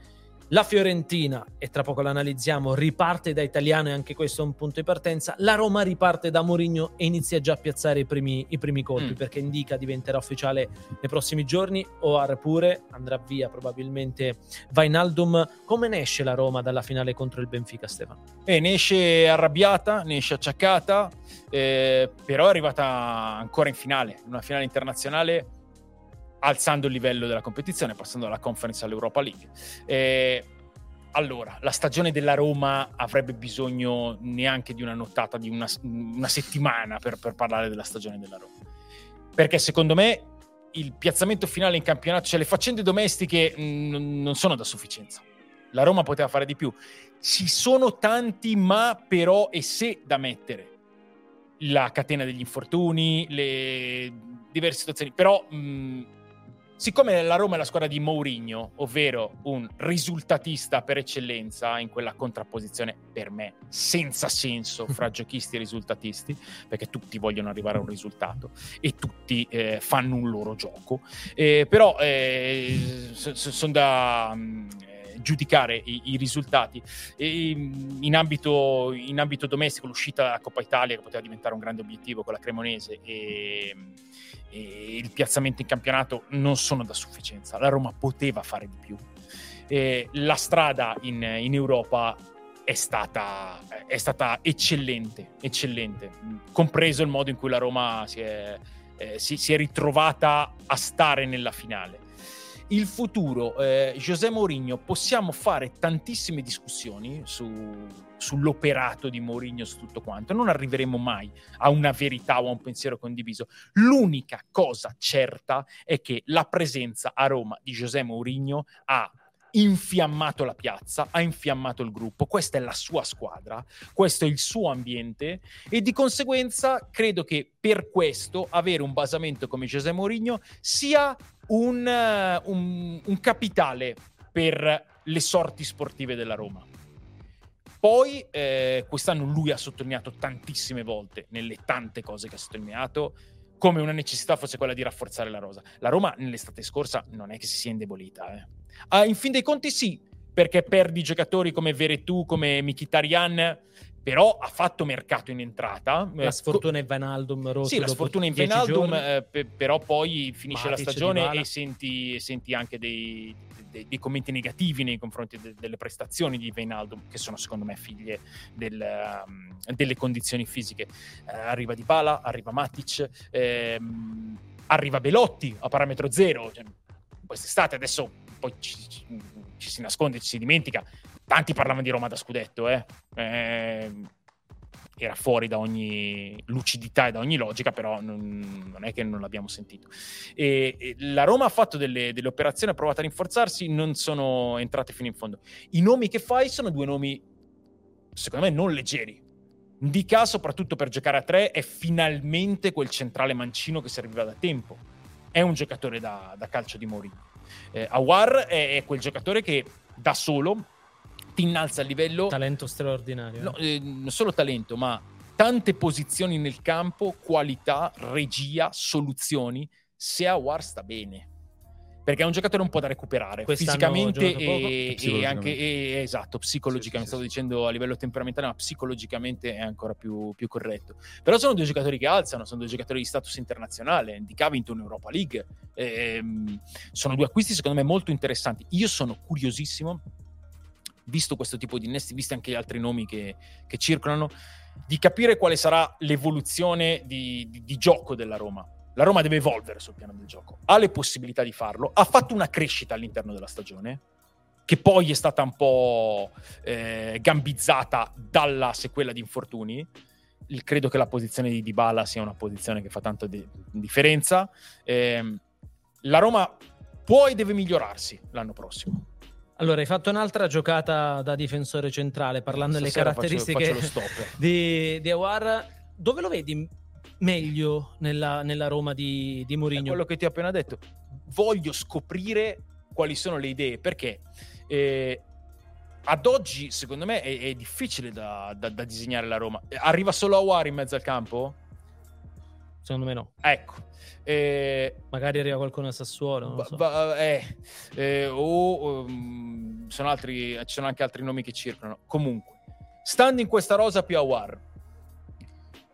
La Fiorentina, e tra poco l'analizziamo, riparte da Italiano, e anche questo è un punto di partenza. La Roma riparte da Mourinho e inizia già a piazzare i primi, i primi colpi, mm. perché Indica diventerà ufficiale nei prossimi giorni, Oar pure, andrà via probabilmente Wijnaldum. Come ne esce la Roma dalla finale contro il Benfica, Stefano? Eh, ne esce arrabbiata, ne esce acciaccata, eh, però è arrivata ancora in finale, in una finale internazionale, alzando il livello della competizione, passando dalla Conference all'Europa League. Eh, allora, la stagione della Roma avrebbe bisogno neanche di una nottata, di una, una settimana per, per parlare della stagione della Roma. Perché secondo me il piazzamento finale in campionato, cioè le faccende domestiche n- non sono da sufficienza. La Roma poteva fare di più. Ci sono tanti ma, però e se da mettere. La catena degli infortuni, le diverse situazioni, però... Mh, siccome la Roma è la squadra di Mourinho, ovvero un risultatista per eccellenza, in quella contrapposizione per me senza senso fra giochisti e risultatisti, perché tutti vogliono arrivare a un risultato e tutti eh, fanno un loro gioco, eh, però eh, sono so da mh, giudicare i, i risultati. E, in, ambito, in ambito domestico, l'uscita dalla Coppa Italia, che poteva diventare un grande obiettivo con la Cremonese, e... E il piazzamento in campionato non sono da sufficienza. La Roma poteva fare di più. E la strada in, in Europa è stata, è stata eccellente, eccellente, compreso il modo in cui la Roma si è, eh, si, si è ritrovata a stare nella finale. Il futuro, eh, José Mourinho, possiamo fare tantissime discussioni su, sull'operato di Mourinho, su tutto quanto. Non arriveremo mai a una verità o a un pensiero condiviso. L'unica cosa certa è che la presenza a Roma di José Mourinho ha infiammato la piazza, ha infiammato il gruppo. Questa è la sua squadra, questo è il suo ambiente, e di conseguenza credo che per questo avere un basamento come José Mourinho sia un, un, un capitale per le sorti sportive della Roma. Poi eh, quest'anno lui ha sottolineato tantissime volte, nelle tante cose che ha sottolineato, come una necessità fosse quella di rafforzare la rosa. La Roma nell'estate scorsa non è che si sia indebolita. Eh. Ah, in fin dei conti sì, perché perdi giocatori come Veretout, come Mkhitaryan, però ha fatto mercato in entrata. La sfortuna in Wijnaldum. Rosso sì, la sfortuna in Wijnaldum, eh, pe- però poi finisce Matic, la stagione e senti, senti anche dei, dei, dei commenti negativi nei confronti de- delle prestazioni di Wijnaldum, che sono secondo me figlie del, um, delle condizioni fisiche. Eh, arriva Dybala, arriva Matic, ehm, arriva Belotti a parametro zero, cioè, quest'estate adesso poi ci, ci, ci si nasconde, ci si dimentica. Tanti parlavano di Roma da scudetto, eh. Eh, era fuori da ogni lucidità e da ogni logica, però non, non è che non l'abbiamo sentito. E, e la Roma ha fatto delle, delle operazioni, ha provato a rinforzarsi, non sono entrate fino in fondo. I nomi che fai sono due nomi, secondo me, non leggeri. Ndicka, soprattutto per giocare a tre, è finalmente quel centrale mancino che serviva da tempo. È un giocatore da, da calcio di Mourinho. Eh, Aouar è, è quel giocatore che da solo ti innalza a livello, talento straordinario, no, eh, non solo talento ma tante posizioni nel campo, qualità, regia, soluzioni. Se Aouar sta bene, perché è un giocatore un po' da recuperare fisicamente e, e anche e, esatto psicologicamente, sì, sì, stavo sì, dicendo a livello temperamentale, ma psicologicamente è ancora più, più corretto. Però sono due giocatori che alzano, sono due giocatori di status internazionale, Indica ha vinto un'Europa League, ehm, sono due acquisti secondo me molto interessanti. Io sono curiosissimo, visto questo tipo di innesti, visti anche gli altri nomi che, che circolano, di capire quale sarà l'evoluzione di, di, di gioco della Roma. La Roma deve evolvere sul piano del gioco, ha le possibilità di farlo, ha fatto una crescita all'interno della stagione che poi è stata un po' eh, gambizzata dalla sequela di infortuni. Il, credo che la posizione di Dybala sia una posizione che fa tanto di differenza. Eh, la Roma può e deve migliorarsi l'anno prossimo. Allora, hai fatto un'altra giocata da difensore centrale, parlando delle caratteristiche faccio, faccio di, di Aouar. Dove lo vedi meglio nella, nella Roma di, di Mourinho? È quello che ti ho appena detto. Voglio scoprire quali sono le idee, perché eh, ad oggi, secondo me, è, è difficile da, da, da disegnare la Roma. Arriva solo Aouar in mezzo al campo? Secondo me no. Ecco. Eh, magari arriva qualcuno a Sassuolo, non ba, so. ba, eh, eh, o um, sono altri, ci sono anche altri nomi che circolano. Comunque, stando in questa rosa più Aouar,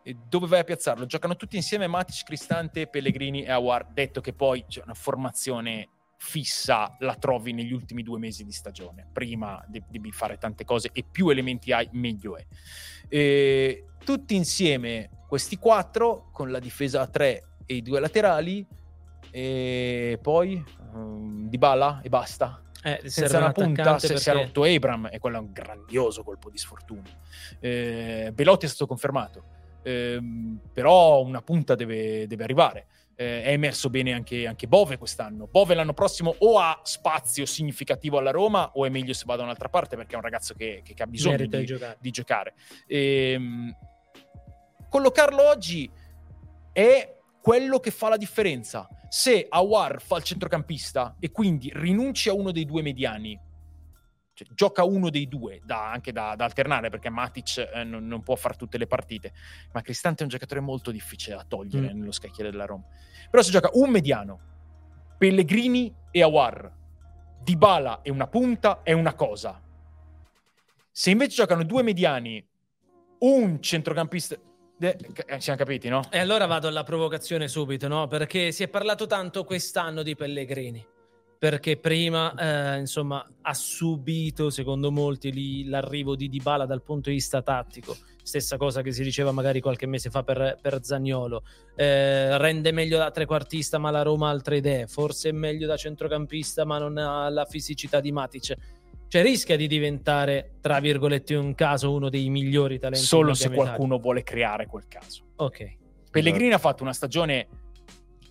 eh, dove vai a piazzarlo? Giocano tutti insieme Matic, Cristante, Pellegrini e Aouar. Detto che poi c'è una formazione fissa, la trovi negli ultimi due mesi di stagione. Prima de- devi fare tante cose e più elementi hai, meglio è. Eh, tutti insieme questi quattro, con la difesa a tre e i due laterali, e poi um, Dybala e basta. Eh, Senza una punta, se perché... si è rotto Abram, e quello è un grandioso colpo di sfortuna. Eh, Belotti è stato confermato, eh, però una punta deve, deve arrivare. Eh, è emerso bene anche, anche Bove quest'anno. Bove l'anno prossimo o ha spazio significativo alla Roma, o è meglio se va da un'altra parte, perché è un ragazzo che, che, che ha bisogno di, di giocare. Di giocare. Eh, collocarlo oggi è quello che fa la differenza. Se Aouar fa il centrocampista e quindi rinunci a uno dei due mediani, cioè gioca uno dei due, da, anche da, da alternare, perché Matic eh, non, non può fare tutte le partite, ma Cristante è un giocatore molto difficile da togliere mm. nello scacchiere della Roma. Però se gioca un mediano, Pellegrini e Aouar, Dybala e una punta, è una cosa. Se invece giocano due mediani, un centrocampista... Siamo capiti, no? E allora vado alla provocazione subito, no? Perché si è parlato tanto quest'anno di Pellegrini, perché prima eh, insomma ha subito, secondo molti, lì, l'arrivo di Dybala dal punto di vista tattico, stessa cosa che si diceva magari qualche mese fa per, per Zaniolo. Eh, rende meglio da trequartista, ma la Roma ha altre idee, forse è meglio da centrocampista, ma non ha la fisicità di Matic. Cioè rischia di diventare, tra virgolette, un caso, uno dei migliori talenti. Solo se qualcuno vuole creare quel caso. Ok. Pellegrini allora ha fatto una stagione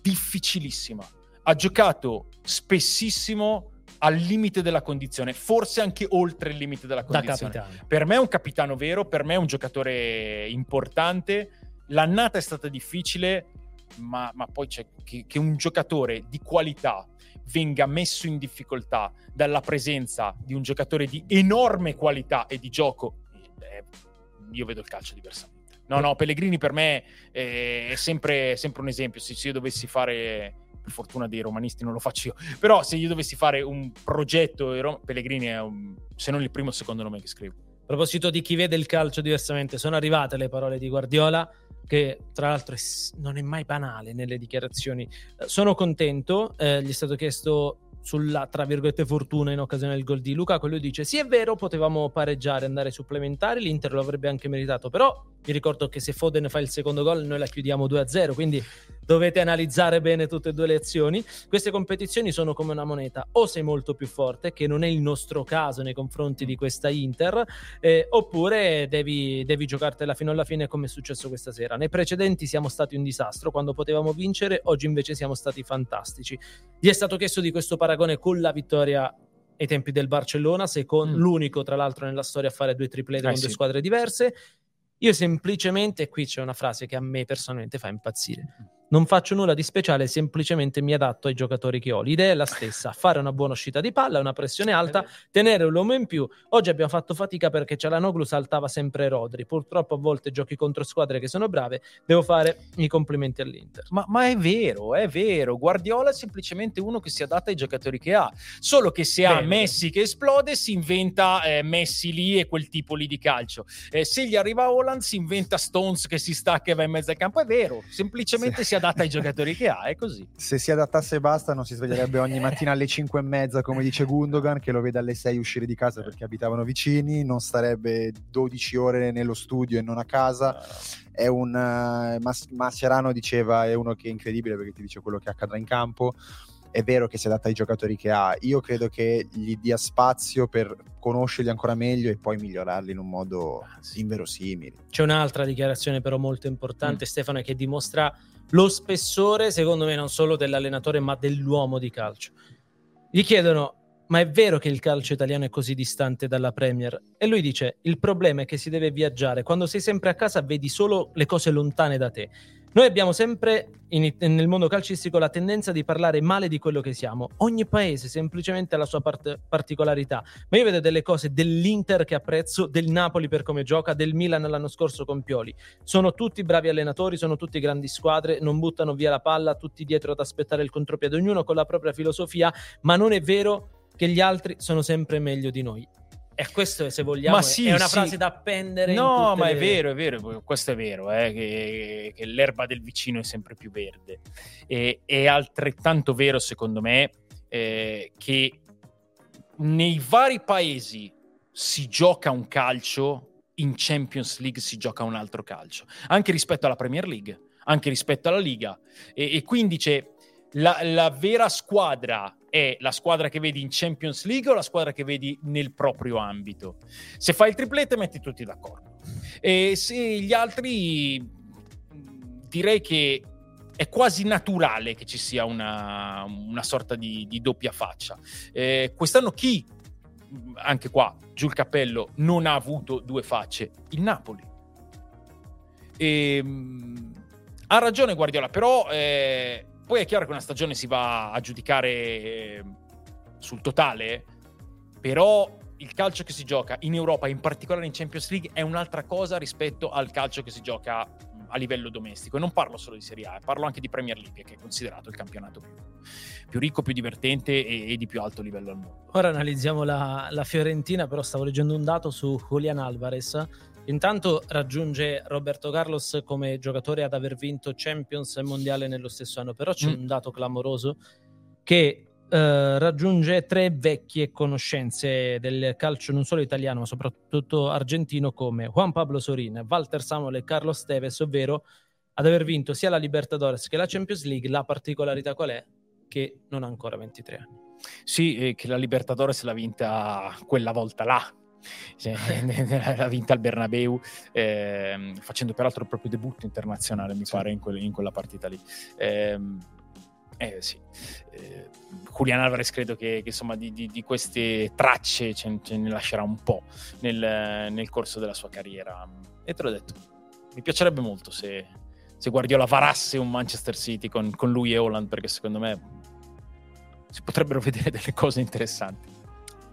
difficilissima. Ha giocato spessissimo al limite della condizione, forse anche oltre il limite della condizione. Per me è un capitano vero, per me è un giocatore importante. L'annata è stata difficile, ma, ma poi c'è che, che un giocatore di qualità venga messo in difficoltà dalla presenza di un giocatore di enorme qualità e di gioco, eh, io vedo il calcio diversamente. No, no, Pellegrini per me eh, è sempre, sempre un esempio. Se, se io dovessi fare, per fortuna dei romanisti non lo faccio io, però se io dovessi fare un progetto, Pellegrini è un, se non il primo, il secondo nome che scrivo. A proposito di chi vede il calcio diversamente, sono arrivate le parole di Guardiola, che tra l'altro non è mai banale nelle dichiarazioni. Sono contento, eh, gli è stato chiesto sulla, tra virgolette, fortuna in occasione del gol di Lukaku. Lui dice: sì, è vero, potevamo pareggiare, andare supplementari, l'Inter lo avrebbe anche meritato, però vi ricordo che se Foden fa il secondo gol noi la chiudiamo due a zero, quindi dovete analizzare bene tutte e due le azioni. Queste competizioni sono come una moneta: o sei molto più forte, che non è il nostro caso nei confronti di questa Inter, eh, oppure devi, devi giocartela fino alla fine, come è successo questa sera. Nei precedenti siamo stati un disastro quando potevamo vincere, oggi invece siamo stati fantastici. Gli è stato chiesto di questo paragone con la vittoria ai tempi del Barcellona, secondo mm. l'unico tra l'altro nella storia a fare due triplete eh, con sì. due squadre diverse. Io semplicemente, qui c'è una frase che a me personalmente fa impazzire: Non faccio nulla di speciale, semplicemente mi adatto ai giocatori che ho. L'idea è la stessa, fare una buona uscita di palla, una pressione alta, tenere un uomo in più. Oggi abbiamo fatto fatica perché Çalhanoğlu saltava sempre Rodri. Purtroppo a volte giochi contro squadre che sono brave. Devo fare i complimenti all'Inter. Ma, ma è vero, è vero. Guardiola è semplicemente uno che si adatta ai giocatori che ha. Solo che se ha Messi che esplode, si inventa eh, Messi lì e quel tipo lì di calcio. Eh, se gli arriva Haaland, si inventa Stones che si stacca e va in mezzo al campo. È vero, semplicemente si adatta ai giocatori che ha, è così. Se si adattasse basta non si sveglierebbe ogni mattina alle cinque e mezza come dice Gündoğan, che lo vede alle sei uscire di casa perché abitavano vicini, non starebbe dodici ore nello studio e non a casa. È un uh, Mascherano diceva è uno che è incredibile perché ti dice quello che accadrà in campo. È vero che si adatta ai giocatori che ha, io credo che gli dia spazio per conoscerli ancora meglio e poi migliorarli in un modo inverosimile. C'è un'altra dichiarazione però molto importante, mm. Stefano, che dimostra lo spessore, secondo me, non solo dell'allenatore ma dell'uomo di calcio. Gli chiedono: ma è vero che il calcio italiano è così distante dalla Premier? E lui dice: il problema è che si deve viaggiare, quando sei sempre a casa vedi solo le cose lontane da te. Noi abbiamo sempre in, nel mondo calcistico la tendenza di parlare male di quello che siamo. Ogni paese semplicemente ha la sua part- particolarità. Ma io vedo delle cose dell'Inter che apprezzo, del Napoli per come gioca, del Milan l'anno scorso con Pioli. Sono tutti bravi allenatori, sono tutti grandi squadre, non buttano via la palla, tutti dietro ad aspettare il contropiede, ognuno con la propria filosofia, ma non è vero che gli altri sono sempre meglio di noi. E questo è, se vogliamo, sì, è una frase sì. da appendere. No, in ma le... è vero, è vero, questo è vero, eh, che, che l'erba del vicino è sempre più verde. E, è altrettanto vero, secondo me, eh, che nei vari paesi si gioca un calcio, in Champions League si gioca un altro calcio, anche rispetto alla Premier League, anche rispetto alla Liga. E, e quindi c'è la, la vera squadra. È la squadra che vedi in Champions League o la squadra che vedi nel proprio ambito? Se fai il triplete metti tutti d'accordo, e se gli altri, direi che è quasi naturale che ci sia una, una sorta di, di doppia faccia. Eh, quest'anno chi, anche qua giù il cappello, non ha avuto due facce? Il Napoli. E, ha ragione Guardiola, però eh, poi è chiaro che una stagione si va a giudicare sul totale, però il calcio che si gioca in Europa, in particolare in Champions League, è un'altra cosa rispetto al calcio che si gioca a livello domestico. E non parlo solo di Serie A, parlo anche di Premier League, che è considerato il campionato più, più ricco, più divertente e, e di più alto livello al mondo. Ora analizziamo la, la Fiorentina, però stavo leggendo un dato su Julian Álvarez. Intanto raggiunge Roberto Carlos come giocatore ad aver vinto Champions e Mondiale nello stesso anno, però c'è mm. un dato clamoroso che eh, raggiunge tre vecchie conoscenze del calcio non solo italiano ma soprattutto argentino, come Juan Pablo Sorín, Walter Samuel e Carlos Tevez, ovvero ad aver vinto sia la Libertadores che la Champions League. La particolarità qual è? Che non ha ancora ventitré anni. Sì, eh, che la Libertadores l'ha vinta quella volta là. L'ha vinta al Bernabeu, eh, facendo peraltro il proprio debutto internazionale, mi sì. pare in, quel, in quella partita lì. Eh, eh, sì. eh, Julian Álvarez credo che, che insomma di, di, di queste tracce ce, ce ne lascerà un po' nel, nel corso della sua carriera. E te l'ho detto, mi piacerebbe molto se, se Guardiola varasse un Manchester City con, con lui e Haaland, perché secondo me si potrebbero vedere delle cose interessanti.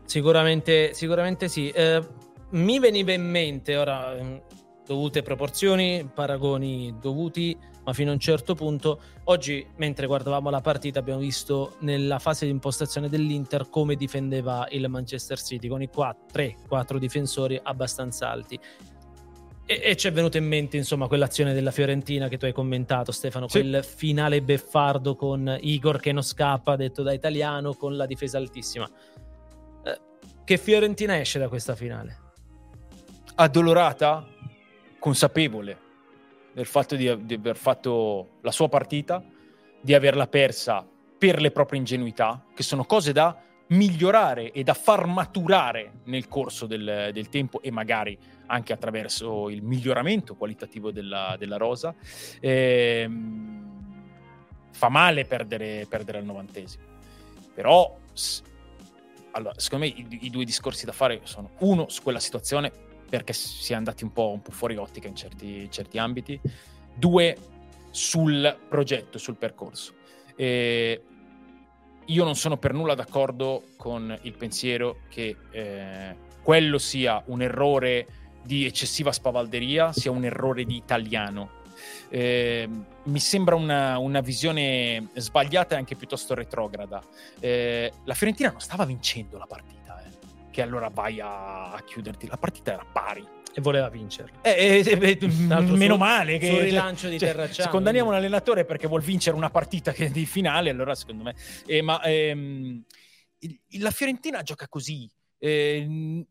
Sicuramente, sicuramente sì. Eh, mi veniva in mente, ora, dovute proporzioni, paragoni dovuti, ma fino a un certo punto, oggi mentre guardavamo la partita abbiamo visto nella fase di impostazione dell'Inter come difendeva il Manchester City con i tre quattro difensori abbastanza alti. E, e ci è venuta in mente insomma quell'azione della Fiorentina che tu hai commentato, Stefano, sì. quel finale beffardo con Igor che non scappa, detto da Italiano, con la difesa altissima. Che Fiorentina esce da questa finale? Addolorata, consapevole del fatto di, di aver fatto la sua partita, di averla persa per le proprie ingenuità, che sono cose da migliorare e da far maturare nel corso del, del tempo e magari anche attraverso il miglioramento qualitativo della, della rosa. Eh, fa male perdere, perdere al novantesimo, però... Allora, secondo me i, i due discorsi da fare sono: uno, su quella situazione, perché si è andati un po', un po' fuori ottica in certi, in certi ambiti; due, sul progetto, sul percorso. E io non sono per nulla d'accordo con il pensiero che eh, quello sia un errore di eccessiva spavalderia, sia un errore di Italiano. Eh, mi sembra una, una visione sbagliata e anche piuttosto retrograda. Eh, la Fiorentina non stava vincendo la partita, eh, che allora vai a, a chiuderti. La partita era pari e voleva vincerla. Eh, eh, eh, meno sul, male che sul rilancio di cioè, Terracciano. Condanniamo un allenatore perché vuol vincere una partita che di finale, allora secondo me. Eh, ma ehm, la Fiorentina gioca così. Eh,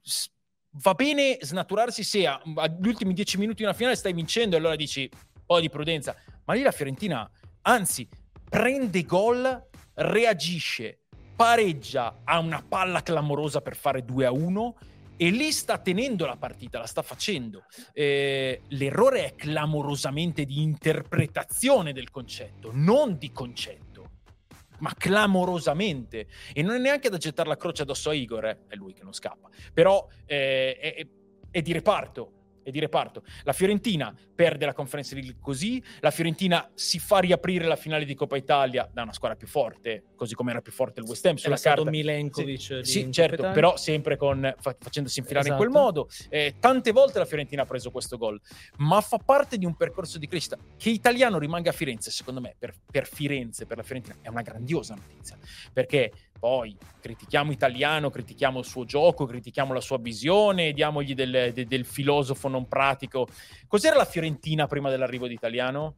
va bene snaturarsi se a, agli ultimi dieci minuti di una finale stai vincendo e allora dici un po' di prudenza, ma lì la Fiorentina anzi prende gol, reagisce, pareggia, ha una palla clamorosa per fare due a uno e lì sta tenendo la partita, la sta facendo. Eh, l'errore è clamorosamente di interpretazione del concetto, non di concetto, ma clamorosamente, e non è neanche da gettare la croce addosso a Igor, eh? È lui che non scappa, però eh, è, è di reparto, è di reparto. La Fiorentina perde la Conference League così, la Fiorentina si fa riaprire la finale di Coppa Italia da una squadra più forte, così come era più forte il West Ham sulla carta. Milenkovic sì, di sì certo, però sempre con, facendosi infilare esatto. in quel modo. Eh, tante volte la Fiorentina ha preso questo gol, ma fa parte di un percorso di crescita. Che Italiano rimanga a Firenze, secondo me, per, per Firenze, per la Fiorentina, è una grandiosa notizia, perché poi critichiamo Italiano, critichiamo il suo gioco, critichiamo la sua visione, diamogli del, de, del filosofo non pratico. Cos'era la Fiorentina prima dell'arrivo di Italiano?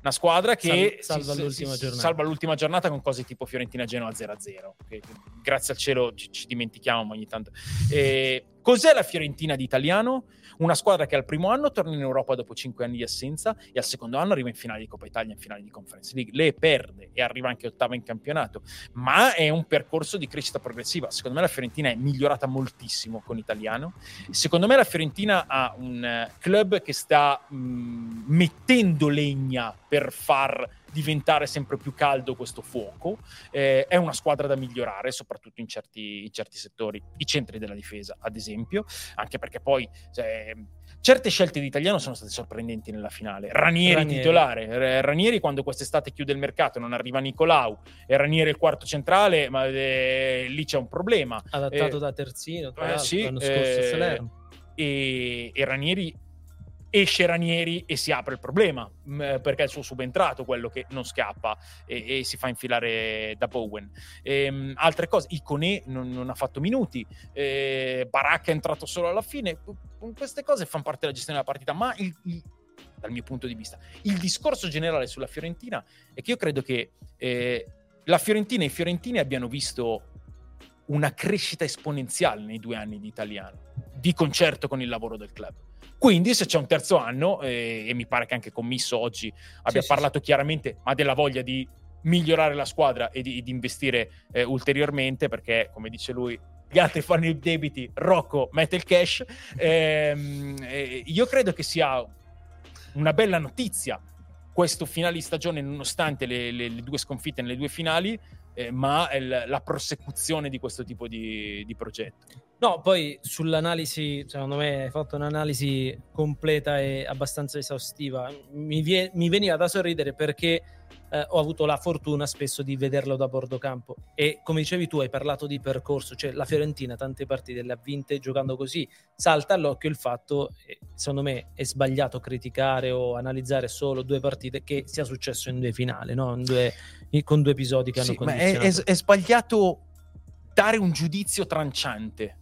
Una squadra che Sal- salva, si, l'ultima si, giornata. salva l'ultima giornata con cose tipo Fiorentina-Genoa zero a zero, che grazie al cielo ci, ci dimentichiamo ogni tanto. E cos'è la Fiorentina di Italiano? Una squadra che al primo anno torna in Europa dopo cinque anni di assenza e al secondo anno arriva in finale di Coppa Italia, in finale di Conference League, le perde e arriva anche ottava in campionato, ma è un percorso di crescita progressiva. Secondo me la Fiorentina è migliorata moltissimo con Italiano. Secondo me la Fiorentina ha un club che sta mh, mettendo legna per far diventare sempre più caldo questo fuoco. Eh, è una squadra da migliorare, soprattutto in certi, in certi settori, i centri della difesa ad esempio, anche perché poi cioè, certe scelte di Italiano sono state sorprendenti nella finale. Ranieri, Ranieri titolare, Ranieri quando quest'estate chiude il mercato non arriva Nicolau e Ranieri è il quarto centrale, ma eh, lì c'è un problema, adattato eh, da terzino tra eh, sì, l'anno scorso eh, a Salerno e, e Ranieri esce Ranieri e si apre il problema, mh, perché è il suo subentrato quello che non scappa e, e si fa infilare da Bowen. Ehm, altre cose, Iconé non, non ha fatto minuti, eh, Baracca è entrato solo alla fine. Queste cose fanno parte della gestione della partita, ma il, il, dal mio punto di vista il discorso generale sulla Fiorentina è che io credo che eh, la Fiorentina e i fiorentini abbiano visto una crescita esponenziale nei due anni di Italiano, di concerto con il lavoro del club. Quindi se c'è un terzo anno, eh, e mi pare che anche Commisso oggi abbia sì, parlato sì, chiaramente, ma della voglia di migliorare la squadra e di, di investire eh, ulteriormente, perché come dice lui, gli altri fanno i debiti, Rocco mette il cash. Eh, eh, io credo che sia una bella notizia questo finale di stagione, nonostante le, le, le due sconfitte nelle due finali, eh, ma il, la prosecuzione di questo tipo di, di progetto. No, poi sull'analisi, secondo me hai fatto un'analisi completa e abbastanza esaustiva. Mi, vie, mi veniva da sorridere perché eh, ho avuto la fortuna spesso di vederlo da bordo campo e come dicevi tu hai parlato di percorso, cioè la Fiorentina tante partite le ha vinte giocando così. Salta all'occhio il fatto, secondo me è sbagliato criticare o analizzare solo due partite, che sia successo in due finali, no? in due, con due episodi che sì, hanno condizionato. È, è, è sbagliato dare un giudizio tranciante.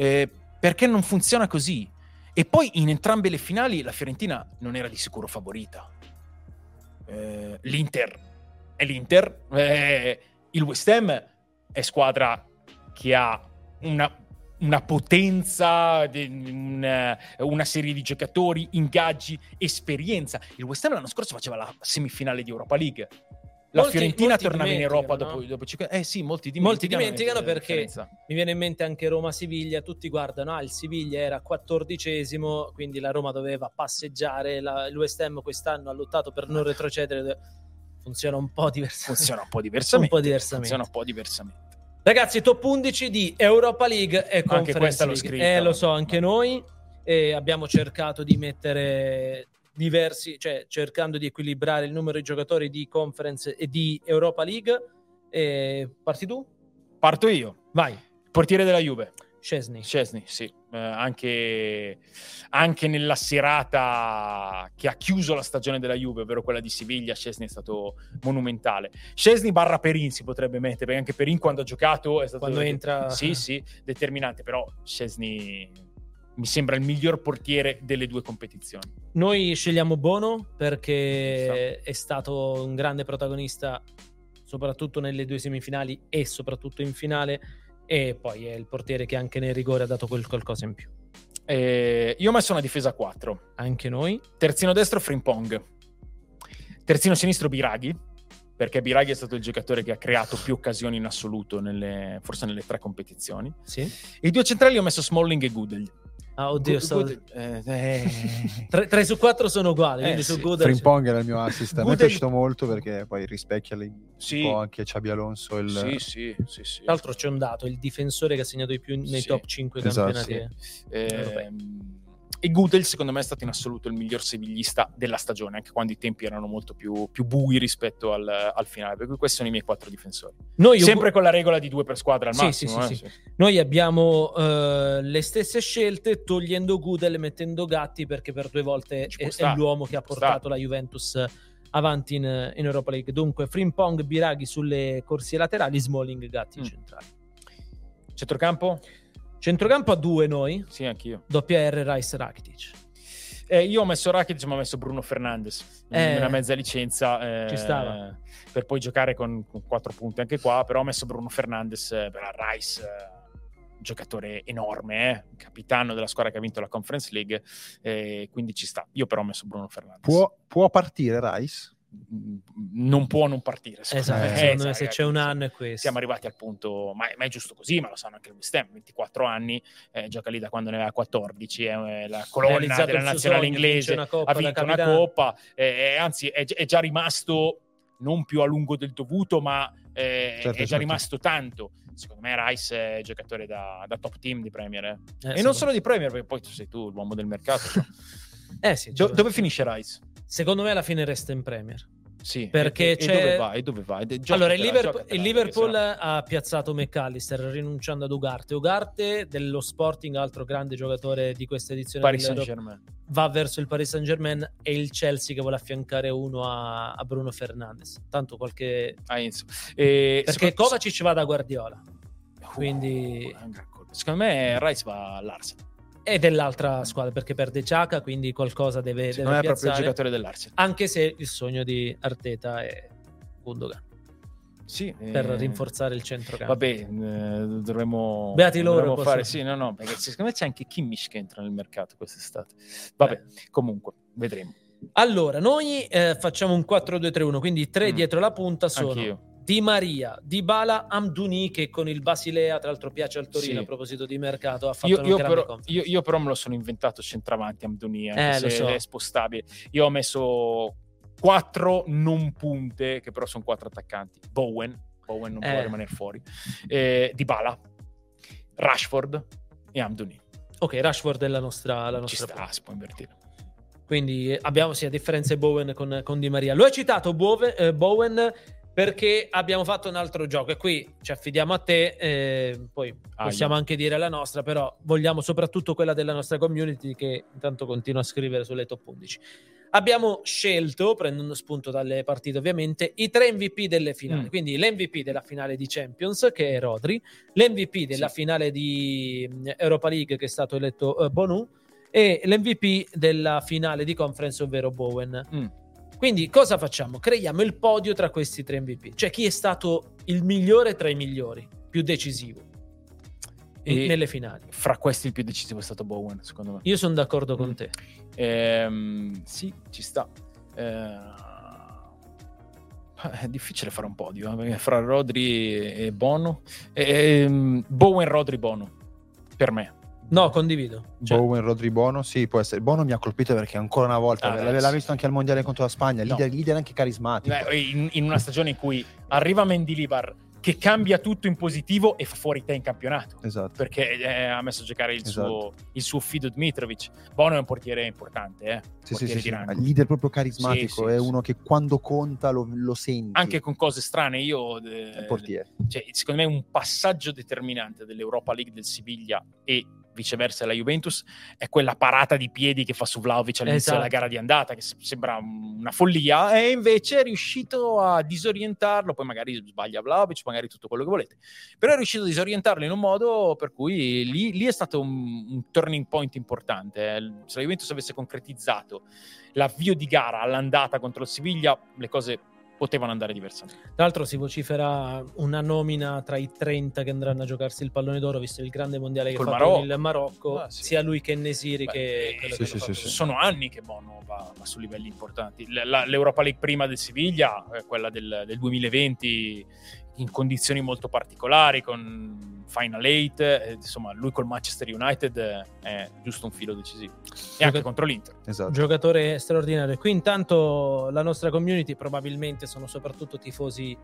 Eh, perché non funziona così. E poi in entrambe le finali la Fiorentina non era di sicuro favorita. Eh, l'Inter è l'Inter, eh, il West Ham è squadra che ha una, una potenza, una, una serie di giocatori, ingaggi, esperienza. Il West Ham l'anno scorso faceva la semifinale di Europa League. La molti, Fiorentina molti tornava in Europa dopo, no? dopo cinque anni. Eh sì, molti dimenticano, molti dimenticano perché mi viene in mente anche Roma-Siviglia. Tutti guardano, ah, il Siviglia era quattordicesimo, quindi la Roma doveva passeggiare. La, il West Ham quest'anno ha lottato per non retrocedere. Funziona un po' diversamente. Funziona un po' diversamente. un po' diversamente. Funziona un po' diversamente. Ragazzi, top undici di Europa League e Conference League. Anche questa l'ho scritta. Eh, lo so, anche noi. E abbiamo cercato di mettere diversi, cioè cercando di equilibrare il numero di giocatori di Conference e di Europa League. E parti tu? Parto io. Vai. Portiere della Juve. Szczęsny. Szczęsny, sì. Eh, anche, anche nella serata che ha chiuso la stagione della Juve, ovvero quella di Siviglia, Szczęsny è stato monumentale. Szczęsny barra Perin si potrebbe mettere, perché anche Perin quando ha giocato è stato quando det- entra... sì, sì, determinante, però Szczęsny mi sembra il miglior portiere delle due competizioni. Noi scegliamo Bono perché è stato un grande protagonista soprattutto nelle due semifinali e soprattutto in finale, e poi è il portiere che anche nel rigore ha dato quel qualcosa in più. Eh, io ho messo una difesa a quattro. Anche noi. Terzino destro Frimpong. Terzino sinistro Biraghi, perché Biraghi è stato il giocatore che ha creato più occasioni in assoluto, nelle, forse nelle tre competizioni. Sì. I due centrali ho messo Smalling e Gudel. Ah, oddio, good, stavo... good, eh, eh. tre su quattro sono uguali, eh, sì. Frimpong era il mio assist, a me è piaciuto molto perché poi rispecchia le... sì. un po' anche Xabi Alonso il... sì, sì, sì, sì. Tra l'altro c'è un dato, il difensore che ha segnato di più nei sì. top cinque esatto, campionati sì. eh, europei. E Gudel secondo me è stato in assoluto il miglior sevillista della stagione, anche quando i tempi erano molto più, più bui rispetto al, al finale, per cui questi sono i miei quattro difensori. Noi sempre io... con la regola di due per squadra al sì, massimo sì, eh, sì. Sì. Noi abbiamo uh, le stesse scelte, togliendo Gudel e mettendo Gatti, perché per due volte è, è l'uomo che ha portato la Juventus avanti in, in Europa League. Dunque Frimpong, Biraghi sulle corsie laterali, Smalling, Gatti mm. in centrale. Centrocampo? Centrocampo a due noi. Sì, anch'io. Doppia R, Rice, Rakitic. Eh, io ho messo Rakitic, ma ho messo Bruno Fernandes. Eh, una mezza licenza. Eh, ci stava. Per poi giocare con, con quattro punti anche qua. Però ho messo Bruno Fernandes per Rice, giocatore enorme, eh? Capitano della squadra che ha vinto la Conference League. Eh, quindi ci sta. Io però ho messo Bruno Fernandes. Può, può partire Rice? Non può non partire, esatto, eh, esatto, se c'è un anno è questo. Siamo arrivati al punto, ma è, ma è giusto così, ma lo sanno anche il West Ham, ventiquattro anni, eh, gioca lì da quando ne aveva quattordici, è eh, la colonna della nazionale sogno, inglese, una coppa, ha vinto una coppa, eh, anzi è, è già rimasto non più a lungo del dovuto, ma eh, certo, è già certo. rimasto tanto. Secondo me Rice è giocatore da, da top team di Premier, eh. Eh, e non solo di Premier, perché poi tu sei tu l'uomo del mercato. Eh sì, Do- dove finisce Rice? Secondo me alla fine resta in Premier. Sì, perché e, c'è... e dove va? E dove va? E de- allora il Liverpool, il Liverpool sennò... ha piazzato McAllister rinunciando ad Ugarte. Ugarte dello Sporting, altro grande giocatore di questa edizione, Paris Saint-Germain, va verso il Paris Saint-Germain, e il Chelsea che vuole affiancare uno a, a Bruno Fernandes. Tanto qualche ah, e... perché secondo... Kovacic va da Guardiola. Uh, Quindi uh, secondo me Rice va all'Arsenal. E dell'altra squadra, perché perde Xhaka, quindi qualcosa deve, deve non è piazzare, proprio il giocatore dell'Arsenal, anche se il sogno di Arteta è Gündoğan, sì, per eh... rinforzare il centrocampo. Vabbè, eh, dovremmo beati loro, dovremmo fare sì, no no, perché secondo me c'è anche Kimmich che entra nel mercato quest'estate. Vabbè, eh. comunque vedremo. Allora noi eh, facciamo un quattro due tre uno, quindi tre mm. dietro la punta sono anch'io. Di Maria, Dybala, Amdouni, che con il Basilea, tra l'altro, piace al Torino, sì. a proposito di mercato, ha fatto io, un io grande però, io, io però me lo sono inventato centravanti Amdouni, anche eh, se so. è spostabile. Io ho messo quattro non punte, che però sono quattro attaccanti. Bowen, Bowen non eh. può rimanere fuori. Eh, Dybala, Rashford e Amdouni. Ok, Rashford è la nostra, la nostra ci sta, si può invertire. Quindi abbiamo sì, a differenza di Bowen con, con Di Maria. Lo hai citato Bowen, eh, Bowen perché abbiamo fatto un altro gioco e qui ci affidiamo a te, eh, poi ah, possiamo io. anche dire la nostra, però vogliamo soprattutto quella della nostra community, che intanto continua a scrivere sulle top undici. Abbiamo scelto, prendendo spunto dalle partite ovviamente, i tre M V P delle finali, mm. quindi l'M V P della finale di Champions, che è Rodri, l'M V P della sì. finale di Europa League, che è stato eletto uh, Bono, e l'M V P della finale di Conference, ovvero Bowen. mm. Quindi cosa facciamo? Creiamo il podio tra questi tre M V P. Cioè chi è stato il migliore tra i migliori, più decisivo e nelle finali. Fra questi il più decisivo è stato Bowen, secondo me. Io sono d'accordo mm. con te. Ehm, sì, ci sta. Ehm, è difficile fare un podio, eh, perché fra Rodri e Bono. Ehm, Bowen, Rodri, Bono, per me. No, condivido. Cioè. Bowen, Rodri, Bono, sì, può essere. Bono mi ha colpito perché ancora una volta ah, l'aveva sì. visto anche al mondiale contro la Spagna, no. leader, leader anche carismatico. Beh, in, in una stagione in cui arriva Mendilibar, che cambia tutto in positivo e fa fuori te in campionato, esatto, perché eh, ha messo a giocare il, esatto, suo, il suo Fido Dmitrovic. Bono è un portiere importante, eh? Sì, portiere sì, sì, sì. Leader proprio carismatico, sì, è sì, uno sì, che quando conta lo, lo senti anche con cose strane. Io eh, portiere, cioè, secondo me un passaggio determinante dell'Europa League del Siviglia e viceversa la Juventus è quella parata di piedi che fa su Vlahovic all'inizio, esatto, della gara di andata, che sembra una follia e invece è riuscito a disorientarlo, poi magari sbaglia Vlahovic, magari tutto quello che volete, però è riuscito a disorientarlo in un modo per cui lì, lì è stato un, un turning point importante. Se la Juventus avesse concretizzato l'avvio di gara all'andata contro il Siviglia, le cose potevano andare diversamente. Tra l'altro si vocifera una nomina tra i trenta che andranno a giocarsi il pallone d'oro, visto il grande mondiale che Col fa Marocco. con il Marocco, ah, sì. sia lui che Nesiri. Beh, che, quello sì, che sì, sì, sì. Sono anni che Bono va, va su livelli importanti. La, la, L'Europa League prima del Siviglia, quella del, del duemilaventi, in condizioni molto particolari, con Final Eight, eh, insomma lui col Manchester United eh, è giusto un filo decisivo, e Gioca- anche contro l'Inter, esatto, giocatore straordinario. Qui intanto la nostra community probabilmente sono soprattutto tifosi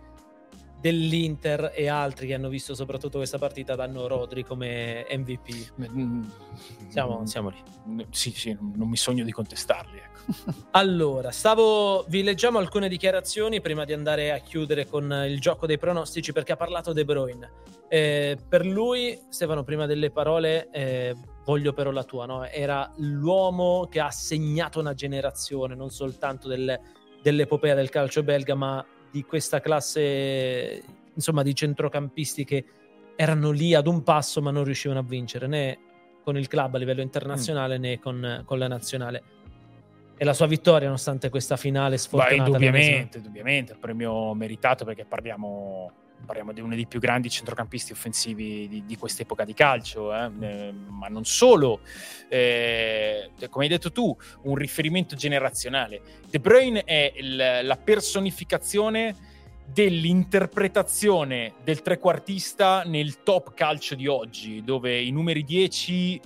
dell'Inter e altri che hanno visto soprattutto questa partita danno Rodri come M V P. Siamo, siamo lì. Sì, sì, non mi sogno di contestarli. Ecco. Allora, stavo vi leggiamo alcune dichiarazioni prima di andare a chiudere con il gioco dei pronostici, perché ha parlato De Bruyne. Eh, per lui, Stefano, prima delle parole, eh, voglio però la tua, no? Era l'uomo che ha segnato una generazione, non soltanto del, dell'epopea del calcio belga, ma di questa classe, insomma, di centrocampisti che erano lì ad un passo ma non riuscivano a vincere né con il club a livello internazionale mm. né con, con la nazionale. E la sua vittoria, nonostante questa finale sfortunata, Beh, indubbiamente, indubbiamente il premio meritato, perché parliamo parliamo di uno dei più grandi centrocampisti offensivi di, di quest'epoca di calcio, eh? Eh, ma non solo, eh, come hai detto tu, un riferimento generazionale. De Bruyne è il, la personificazione dell'interpretazione del trequartista nel top calcio di oggi, dove i numeri dieci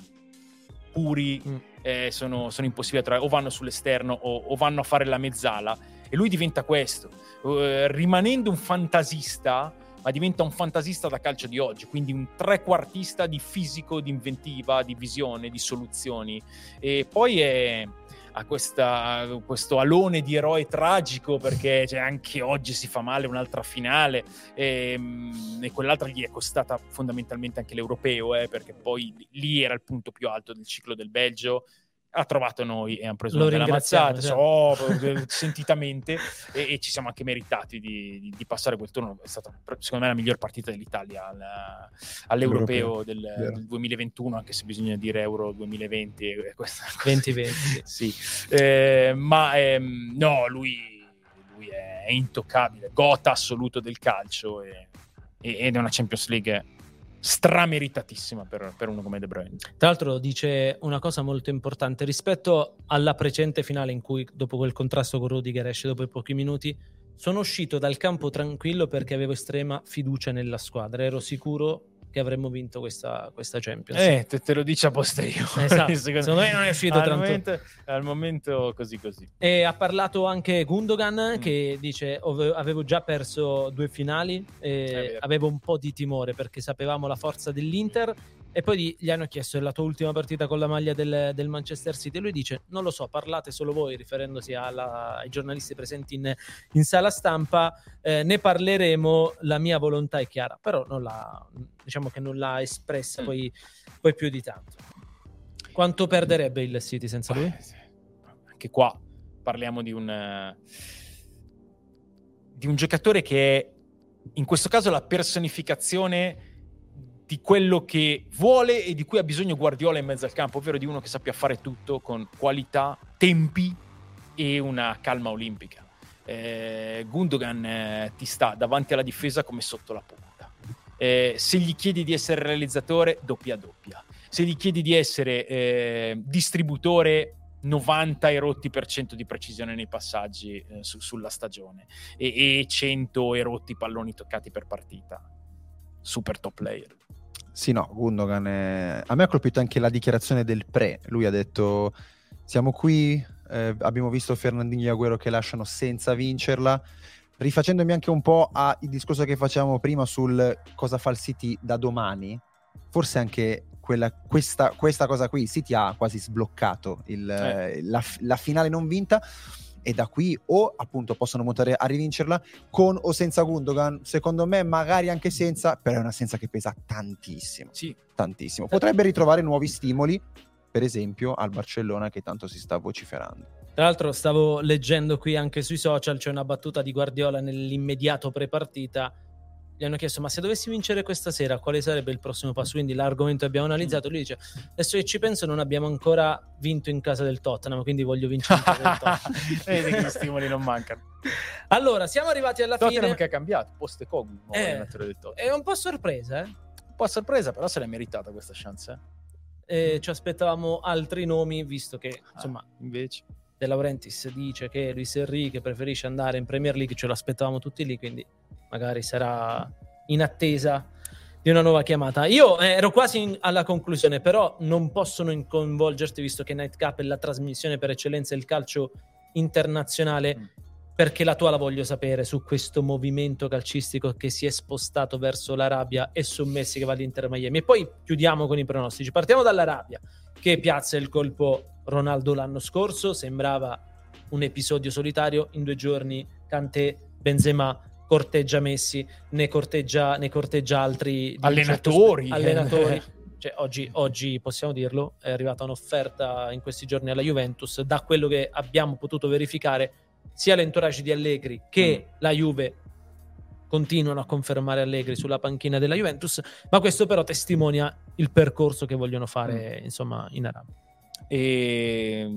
puri mm. eh, sono, sono impossibili da trovare, o vanno sull'esterno o, o vanno a fare la mezzala, e lui diventa questo, uh, rimanendo un fantasista, ma diventa un fantasista da calcio di oggi, quindi un trequartista di fisico, di inventiva, di visione, di soluzioni. E poi è, ha questa, questo alone di eroe tragico, perché cioè, anche oggi si fa male un'altra finale, e, e quell'altra gli è costata fondamentalmente anche l'europeo, eh, perché poi lì era il punto più alto del ciclo del Belgio. Ha trovato noi e hanno preso una bella mazzata, cioè. oh, sentitamente, e, e ci siamo anche meritati di, di, di passare quel turno. È stata secondo me la miglior partita dell'Italia al, all'europeo del, del duemilaventuno, anche se bisogna dire Euro duemilaventi e questa duemilaventi sì. eh, ma ehm, no, lui, lui è, è intoccabile, gota assoluto del calcio, e, ed è una Champions League strameritatissima per, per uno come De Bruyne. Tra l'altro dice una cosa molto importante rispetto alla precedente finale, in cui dopo quel contrasto con Rudiger esce dopo pochi minuti: sono uscito dal campo tranquillo perché avevo estrema fiducia nella squadra, ero sicuro che avremmo vinto questa, questa Champions. Eh, te, te lo dice a posteriori. Esatto. Secondo me non è uscito al, momento, al momento così così. E ha parlato anche Gündoğan, mm. che dice: avevo già perso due finali e avevo un po' di timore perché sapevamo la forza dell'Inter. E poi gli hanno chiesto: la tua ultima partita con la maglia del, del Manchester City? E lui dice: non lo so, parlate solo voi, riferendosi alla, ai giornalisti presenti in, in sala stampa. Eh, ne parleremo, la mia volontà è chiara, però non l'ha, diciamo che non l'ha espressa mm. poi, poi più di tanto. Quanto perderebbe il City senza lui? Anche qua parliamo di un di un giocatore che è, in questo caso, la personificazione di quello che vuole e di cui ha bisogno Guardiola in mezzo al campo, ovvero di uno che sappia fare tutto con qualità, tempi e una calma olimpica. Eh, Gündoğan eh, ti sta davanti alla difesa come sotto la punta. Eh, se gli chiedi di essere realizzatore, doppia doppia. Se gli chiedi di essere eh, distributore, novanta e rotti per cento di precisione nei passaggi eh, su, sulla stagione, e, e cento e rotti palloni toccati per partita. Super top player. Sì, no, Gündoğan è... a me ha colpito anche la dichiarazione del pre. Lui ha detto: siamo qui, eh, abbiamo visto Fernandinho e Agüero che lasciano senza vincerla, rifacendomi anche un po' al discorso che facevamo prima sul cosa fa il City da domani, forse anche quella, questa, questa cosa qui, il City ha quasi sbloccato il, eh. la, la finale non vinta, e da qui o appunto possono montare a rivincerla con o senza Gündoğan, secondo me magari anche senza, però è un'assenza che pesa tantissimo, sì. tantissimo. Potrebbe ritrovare nuovi stimoli, per esempio al Barcellona che tanto si sta vociferando. Tra l'altro stavo leggendo qui anche sui social, c'è una battuta di Guardiola nell'immediato prepartita, gli hanno chiesto: ma se dovessi vincere questa sera quale sarebbe il prossimo passo? Quindi l'argomento abbiamo analizzato, lui dice: adesso che ci penso non abbiamo ancora vinto in casa del Tottenham, quindi voglio vincere in casa del Tottenham. Vedi che gli stimoli non mancano. Allora siamo arrivati alla Tottenham fine, che ha cambiato Postecoglou, eh, allenatore del Tottenham. È un po' sorpresa, eh? Un po' sorpresa, però se l'è meritata questa chance, eh? E ci aspettavamo altri nomi, visto che insomma ah, invece De Laurentiis dice che Luis Enrique preferisce andare in Premier League, ce l'aspettavamo tutti lì, quindi magari sarà in attesa di una nuova chiamata. Io ero quasi in, alla conclusione, però non possono coinvolgerti, visto che Nightcap è la trasmissione per eccellenza del calcio internazionale, mm. perché la tua la voglio sapere su questo movimento calcistico che si è spostato verso l'Arabia e su Messi che va all'Inter Miami. E poi chiudiamo con i pronostici. Partiamo dall'Arabia, che piazza il colpo Ronaldo l'anno scorso, sembrava un episodio solitario, in due giorni Kanté, Benzema, corteggia Messi, ne corteggia, ne corteggia altri allenatori, certo, allenatori. Cioè, oggi, oggi possiamo dirlo, è arrivata un'offerta in questi giorni alla Juventus, da quello che abbiamo potuto verificare sia l'entourage di Allegri che mm. la Juve continuano a confermare Allegri sulla panchina della Juventus, ma questo però testimonia il percorso che vogliono fare mm. insomma in Arabia. E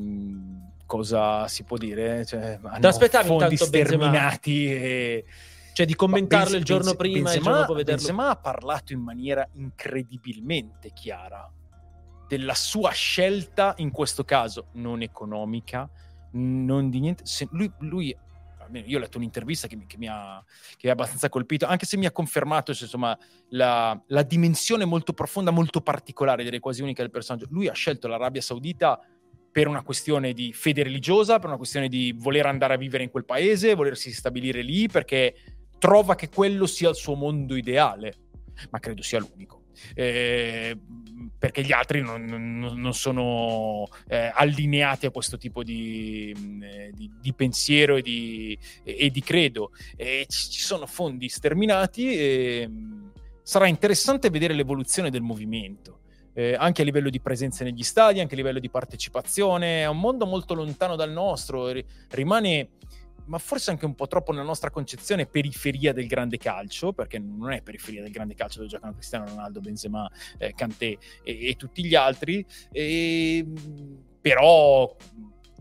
cosa si può dire? Cioè, ti aspettavi intanto sterminati e... cioè di commentarlo Benz- il giorno Benz- prima Benzema, il giorno dopo vederlo. Benzema ha parlato in maniera incredibilmente chiara della sua scelta, in questo caso non economica, non di niente. Se lui, lui almeno io ho letto un'intervista che mi, che mi ha che è abbastanza colpito, anche se mi ha confermato, cioè, insomma, la, la dimensione molto profonda, molto particolare, direi quasi unica del personaggio. Lui ha scelto l'Arabia Saudita per una questione di fede religiosa, per una questione di voler andare a vivere in quel paese, volersi stabilire lì, perché trova che quello sia il suo mondo ideale, ma credo sia l'unico. Eh, perché gli altri non, non, non sono eh, allineati a questo tipo di, di, di pensiero e di, e di credo, e ci sono fondi sterminati, e sarà interessante vedere l'evoluzione del movimento, eh, anche a livello di presenza negli stadi, anche a livello di partecipazione. È un mondo molto lontano dal nostro, rimane, ma forse anche un po' troppo nella nostra concezione, periferia del grande calcio, perché non è periferia del grande calcio dove giocano Cristiano Ronaldo, Benzema, eh, Kanté e, e tutti gli altri. E, però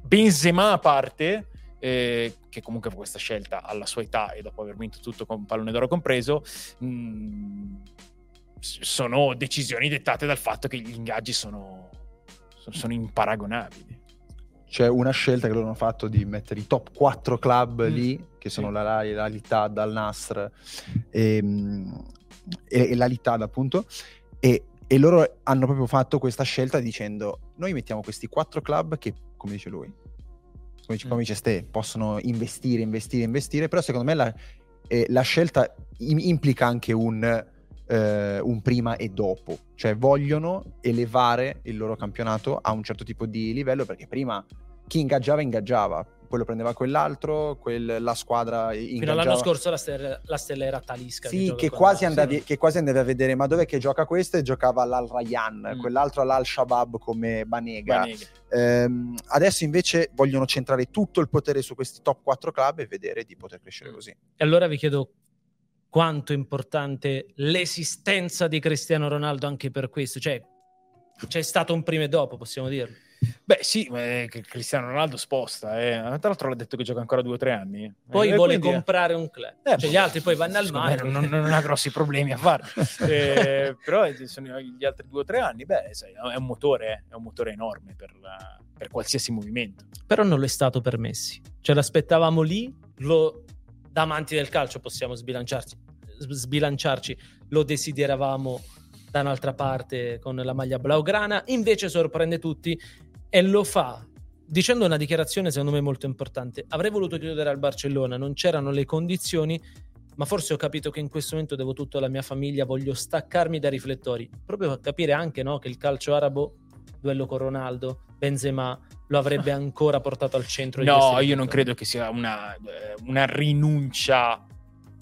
Benzema a parte, eh, che comunque questa scelta alla sua età e dopo aver vinto tutto con pallone d'oro compreso, mh, sono decisioni dettate dal fatto che gli ingaggi sono, sono imparagonabili. C'è una scelta che loro hanno fatto di mettere i top quattro club mm. lì, che sono sì. la l'Al-Ittihad, Al-Nasr e, e, e l'Al-Ittihad appunto, e, e loro hanno proprio fatto questa scelta dicendo: noi mettiamo questi quattro club che, come dice lui, come dice, mm. come dice Ste, possono investire, investire, investire, però secondo me la, eh, la scelta im- implica anche un... Uh, un prima e dopo, cioè vogliono elevare il loro campionato a un certo tipo di livello, perché prima chi ingaggiava ingaggiava, quello prendeva quell'altro, quel, la squadra ingaggiava. Fino all'anno scorso la stella, la stella era Talisca, sì, che, che, quasi andavi, sì. che quasi andavi a vedere ma dov'è che gioca questo, e giocava all'Al Rayyan, mm. quell'altro all'Al Shabab come Banega, Banega. Um, adesso invece vogliono centrare tutto il potere su questi top quattro club e vedere di poter crescere mm. così. E allora vi chiedo: quanto è importante l'esistenza di Cristiano Ronaldo anche per questo? Cioè, c'è stato un prima e dopo, possiamo dirlo? Beh sì, eh, Cristiano Ronaldo sposta, eh. Tra l'altro l'ha detto che gioca ancora due o tre anni. Poi eh, vuole quindi... comprare un club, eh, cioè, gli altri poi vanno al mare. Non, non ha grossi problemi a farlo, eh, però sono gli altri due o tre anni. Beh, sai, è un motore, è un motore enorme per, la, per qualsiasi movimento. Però non lo è stato per Messi, ce l'aspettavamo lì, lo... da amanti del calcio possiamo sbilanciarci, sbilanciarci, lo desideravamo da un'altra parte con la maglia blaugrana, invece sorprende tutti e lo fa dicendo una dichiarazione secondo me molto importante. Avrei voluto chiudere al Barcellona, non c'erano le condizioni, ma forse ho capito che in questo momento devo tutto alla mia famiglia, voglio staccarmi dai riflettori, proprio a capire anche, no, che il calcio arabo, duello con Ronaldo, Benzema, lo avrebbe ancora portato al centro. No, io non credo che sia una, una rinuncia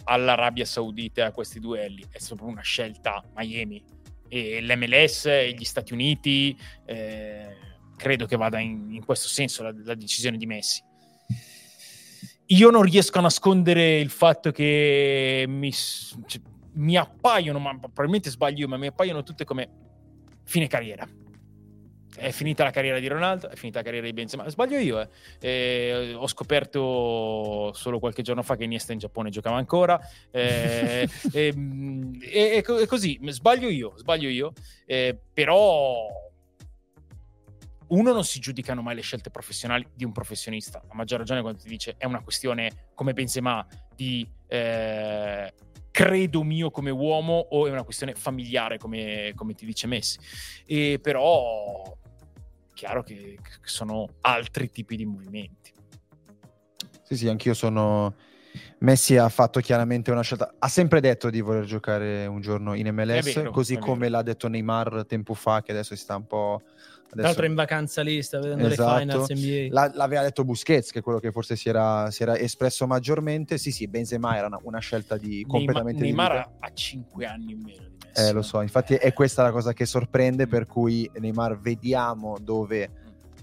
all'Arabia Saudita a questi duelli, è solo una scelta Miami e l'emme elle esse e gli Stati Uniti, eh, credo che vada in, in questo senso la, la decisione di Messi. Io non riesco a nascondere il fatto che mi, cioè, mi appaiono, ma probabilmente sbaglio, ma mi appaiono tutte come fine carriera. È finita la carriera di Ronaldo, è finita la carriera di Benzema. Sbaglio io, eh. Eh, ho scoperto solo qualche giorno fa che Iniesta in Giappone giocava ancora. Eh, eh, eh, è così, sbaglio io, sbaglio io. Eh, però uno, non si giudicano mai le scelte professionali di un professionista. A maggior ragione quando ti dice è una questione come Benzema di eh, credo mio come uomo, o è una questione familiare come, come ti dice Messi. E però chiaro che, che sono altri tipi di movimenti. Sì, sì, anch'io sono... Messi ha fatto chiaramente una scelta, ha sempre detto di voler giocare un giorno in M L S, vero, così come l'ha detto Neymar tempo fa, che adesso si sta un po'... Adesso... L'altro in vacanza lì, sta vedendo, esatto, le finals N B A. La, l'aveva detto Busquets, che è quello che forse si era, si era espresso maggiormente. Sì, sì, Benzema era una, una scelta di completamente Neymar, Neymar ha cinque anni in meno di Messi. Eh, lo so, infatti è questa la cosa che sorprende, per cui Neymar vediamo dove...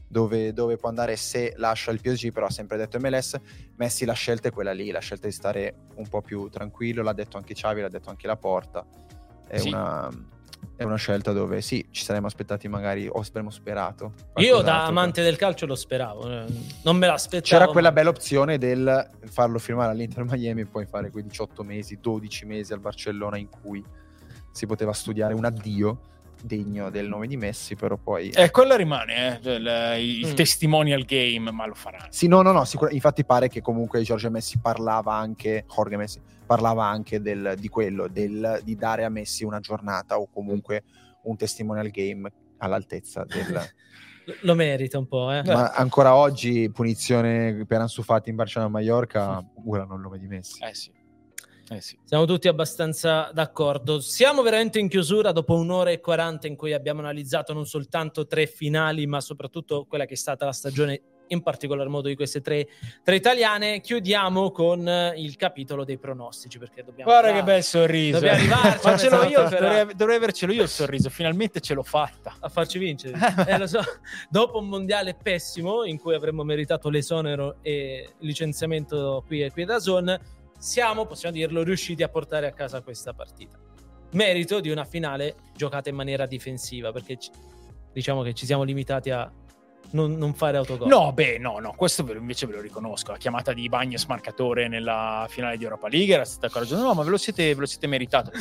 Dove, dove può andare se lascia il P S G, però ha sempre detto M L S. Messi la scelta è quella lì, la scelta di stare un po' più tranquillo, l'ha detto anche Xavi, l'ha detto anche Laporta, è, sì. una, è una scelta dove sì, ci saremmo aspettati magari, o avremmo sperato. Io da amante del calcio lo speravo, non me l'aspettavo. C'era quella bella opzione del farlo firmare all'Inter Miami e poi fare quei diciotto mesi, dodici mesi al Barcellona in cui si poteva studiare un addio degno del nome di Messi, però poi eh, quella rimane, eh, il, il mm. testimonial game, ma lo farà. Sì, no, no, no, sicur- infatti pare che comunque Jorge Messi parlava anche, Jorge Messi parlava anche del, di quello, del, di dare a Messi una giornata o comunque un testimonial game all'altezza del... Lo merita un po', eh. Ma ancora oggi punizione per Ansu Fati in Barcellona-Maiorca, sì. urlano il nome di Messi. Eh sì. Eh sì. Siamo tutti abbastanza d'accordo. Siamo veramente in chiusura dopo un'ora e quaranta in cui abbiamo analizzato non soltanto tre finali, ma soprattutto quella che è stata la stagione in particolar modo di queste tre, tre italiane. Chiudiamo con il capitolo dei pronostici, perché dobbiamo... Guarda andare. Che bel sorriso! Dovrei arrivarcelo io, dovrei, dovrei avercelo io il sorriso, finalmente ce l'ho fatta. A farci vincere. eh, lo so. Dopo un mondiale pessimo in cui avremmo meritato l'esonero e il licenziamento qui e qui da Zon, siamo, possiamo dirlo, riusciti a portare a casa questa partita, merito di una finale giocata in maniera difensiva, perché ci, diciamo che ci siamo limitati a non, non fare autogol. No, beh, no, no, questo ve lo, invece ve lo riconosco. La chiamata di Bagnes marcatore nella finale di Europa League era stata coraggiosa, no, ma ve lo siete, ve lo siete meritato.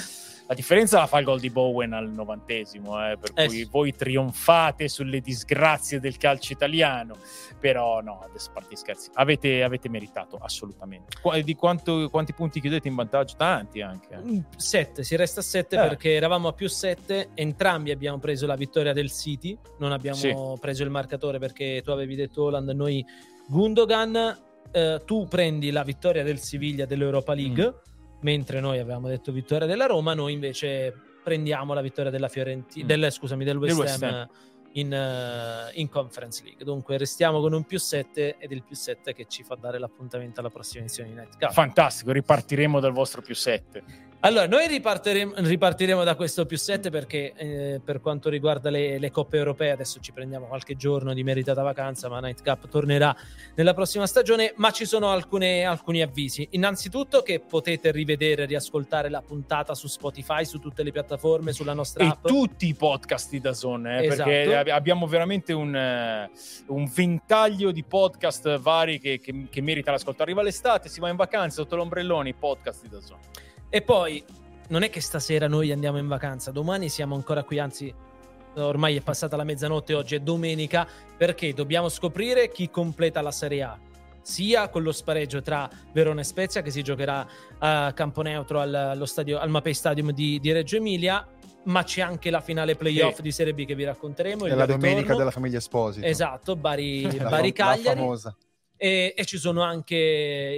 La differenza la fa il gol di Bowen al novantesimo, eh, per eh, cui sì. voi trionfate sulle disgrazie del calcio italiano, però no, adesso parti scherzi, avete, avete meritato assolutamente. Qu- di quanto, quanti punti chiudete in vantaggio? Tanti anche. Sette, si resta a sette eh. perché eravamo a più sette, entrambi abbiamo preso la vittoria del City, non abbiamo sì. preso il marcatore perché tu avevi detto Haaland, noi Gündoğan, eh, tu prendi la vittoria del Siviglia dell'Europa League, mm. mentre noi avevamo detto vittoria della Roma, noi invece prendiamo la vittoria della Fiorentina, mm. del, scusami, del West, West Ham, Ham. In, uh, in Conference League. Dunque restiamo con un più sette, ed è il più sette che ci fa dare l'appuntamento alla prossima edizione di Night Cup. Fantastico, ripartiremo dal vostro più sette. Allora, noi ripartiremo, ripartiremo da questo più sette perché eh, per quanto riguarda le, le coppe europee adesso ci prendiamo qualche giorno di meritata vacanza, ma Night Cup tornerà nella prossima stagione, ma ci sono alcune, alcuni avvisi. Innanzitutto che potete rivedere, riascoltare la puntata su Spotify, su tutte le piattaforme, sulla nostra e app. E tutti i podcast di DAZN, eh, esatto. perché abbiamo veramente un, un ventaglio di podcast vari che, che, che merita l'ascolto. Arriva l'estate, si va in vacanza sotto l'ombrellone, i podcast di DAZN. E poi non è che stasera noi andiamo in vacanza, domani siamo ancora qui, anzi ormai è passata la mezzanotte, oggi è domenica, perché dobbiamo scoprire chi completa la Serie A, sia con lo spareggio tra Verona e Spezia che si giocherà a campo neutro al, allo stadio, al Mapei Stadium di, di Reggio Emilia, ma c'è anche la finale playoff sì. di Serie B che vi racconteremo. È il la domenica ritorno. Della famiglia Esposito. Esatto, Bari, la, Bari Cagliari. La famosa. E, e ci sono anche,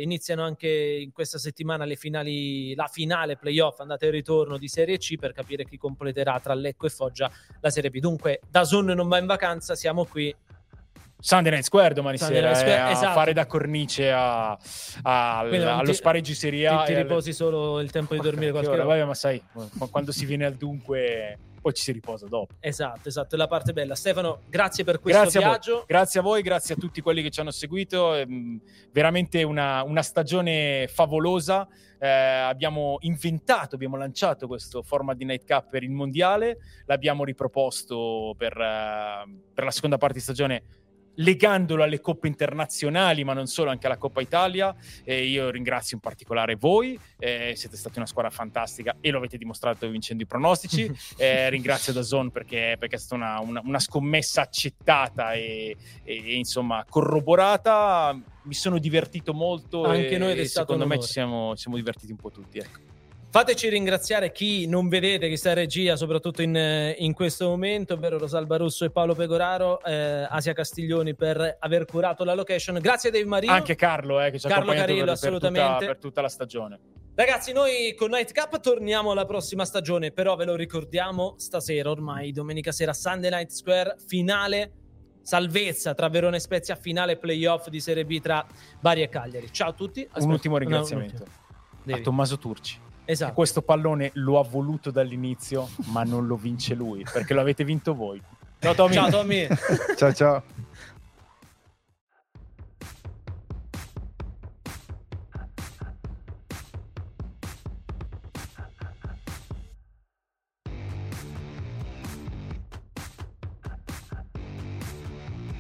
iniziano anche in questa settimana le finali, la finale playoff andata e ritorno di Serie C per capire chi completerà tra Lecco e Foggia la Serie B. Dunque da sonno non va in vacanza, siamo qui. Sunday Night Square domani Sunday sera Square, eh, esatto. a fare da cornice a, a, Quindi, allo ti, spareggio Serie A. Ti, ti riposi alle... solo il tempo di dormire qualche ora, ora. Vabbè, ma sai, quando si viene al dunque poi ci si riposa dopo. Esatto, esatto, è la parte bella. Stefano, grazie per questo grazie viaggio. A grazie a voi, grazie a tutti quelli che ci hanno seguito. Ehm, veramente una, una stagione favolosa. Eh, abbiamo inventato, abbiamo lanciato questo format di Night Cup per il Mondiale, l'abbiamo riproposto per, eh, per la seconda parte di stagione, legandolo alle coppe internazionali, ma non solo, anche alla Coppa Italia. E io ringrazio in particolare voi, eh, siete stati una squadra fantastica e lo avete dimostrato vincendo i pronostici. Eh, ringrazio DAZN perché, perché è stata una, una, una scommessa accettata e, e insomma corroborata. Mi sono divertito molto anche e, noi ed è e stato secondo me ci siamo, ci siamo divertiti un po' tutti, ecco. Fateci ringraziare chi non vedete, chi sta in regia, soprattutto in, in questo momento, ovvero Rosalba Russo e Paolo Pegoraro, eh, Asia Castiglioni per aver curato la location. Grazie a Dave Marino. Anche Carlo, eh, che ci ha accompagnato Carrillo, per, assolutamente. Tutta, per tutta la stagione. Ragazzi, noi con Night Cup torniamo alla prossima stagione, però ve lo ricordiamo stasera ormai, domenica sera, Sunday Night Square, finale, salvezza tra Verona e Spezia, finale playoff di Serie B tra Bari e Cagliari. Ciao a tutti. Aspetta. Un ultimo ringraziamento no, a Tommaso Turci. Esatto. Questo pallone lo ha voluto dall'inizio, ma non lo vince lui, perché lo avete vinto voi. Ciao Tommy. Ciao Tommy. Ciao ciao.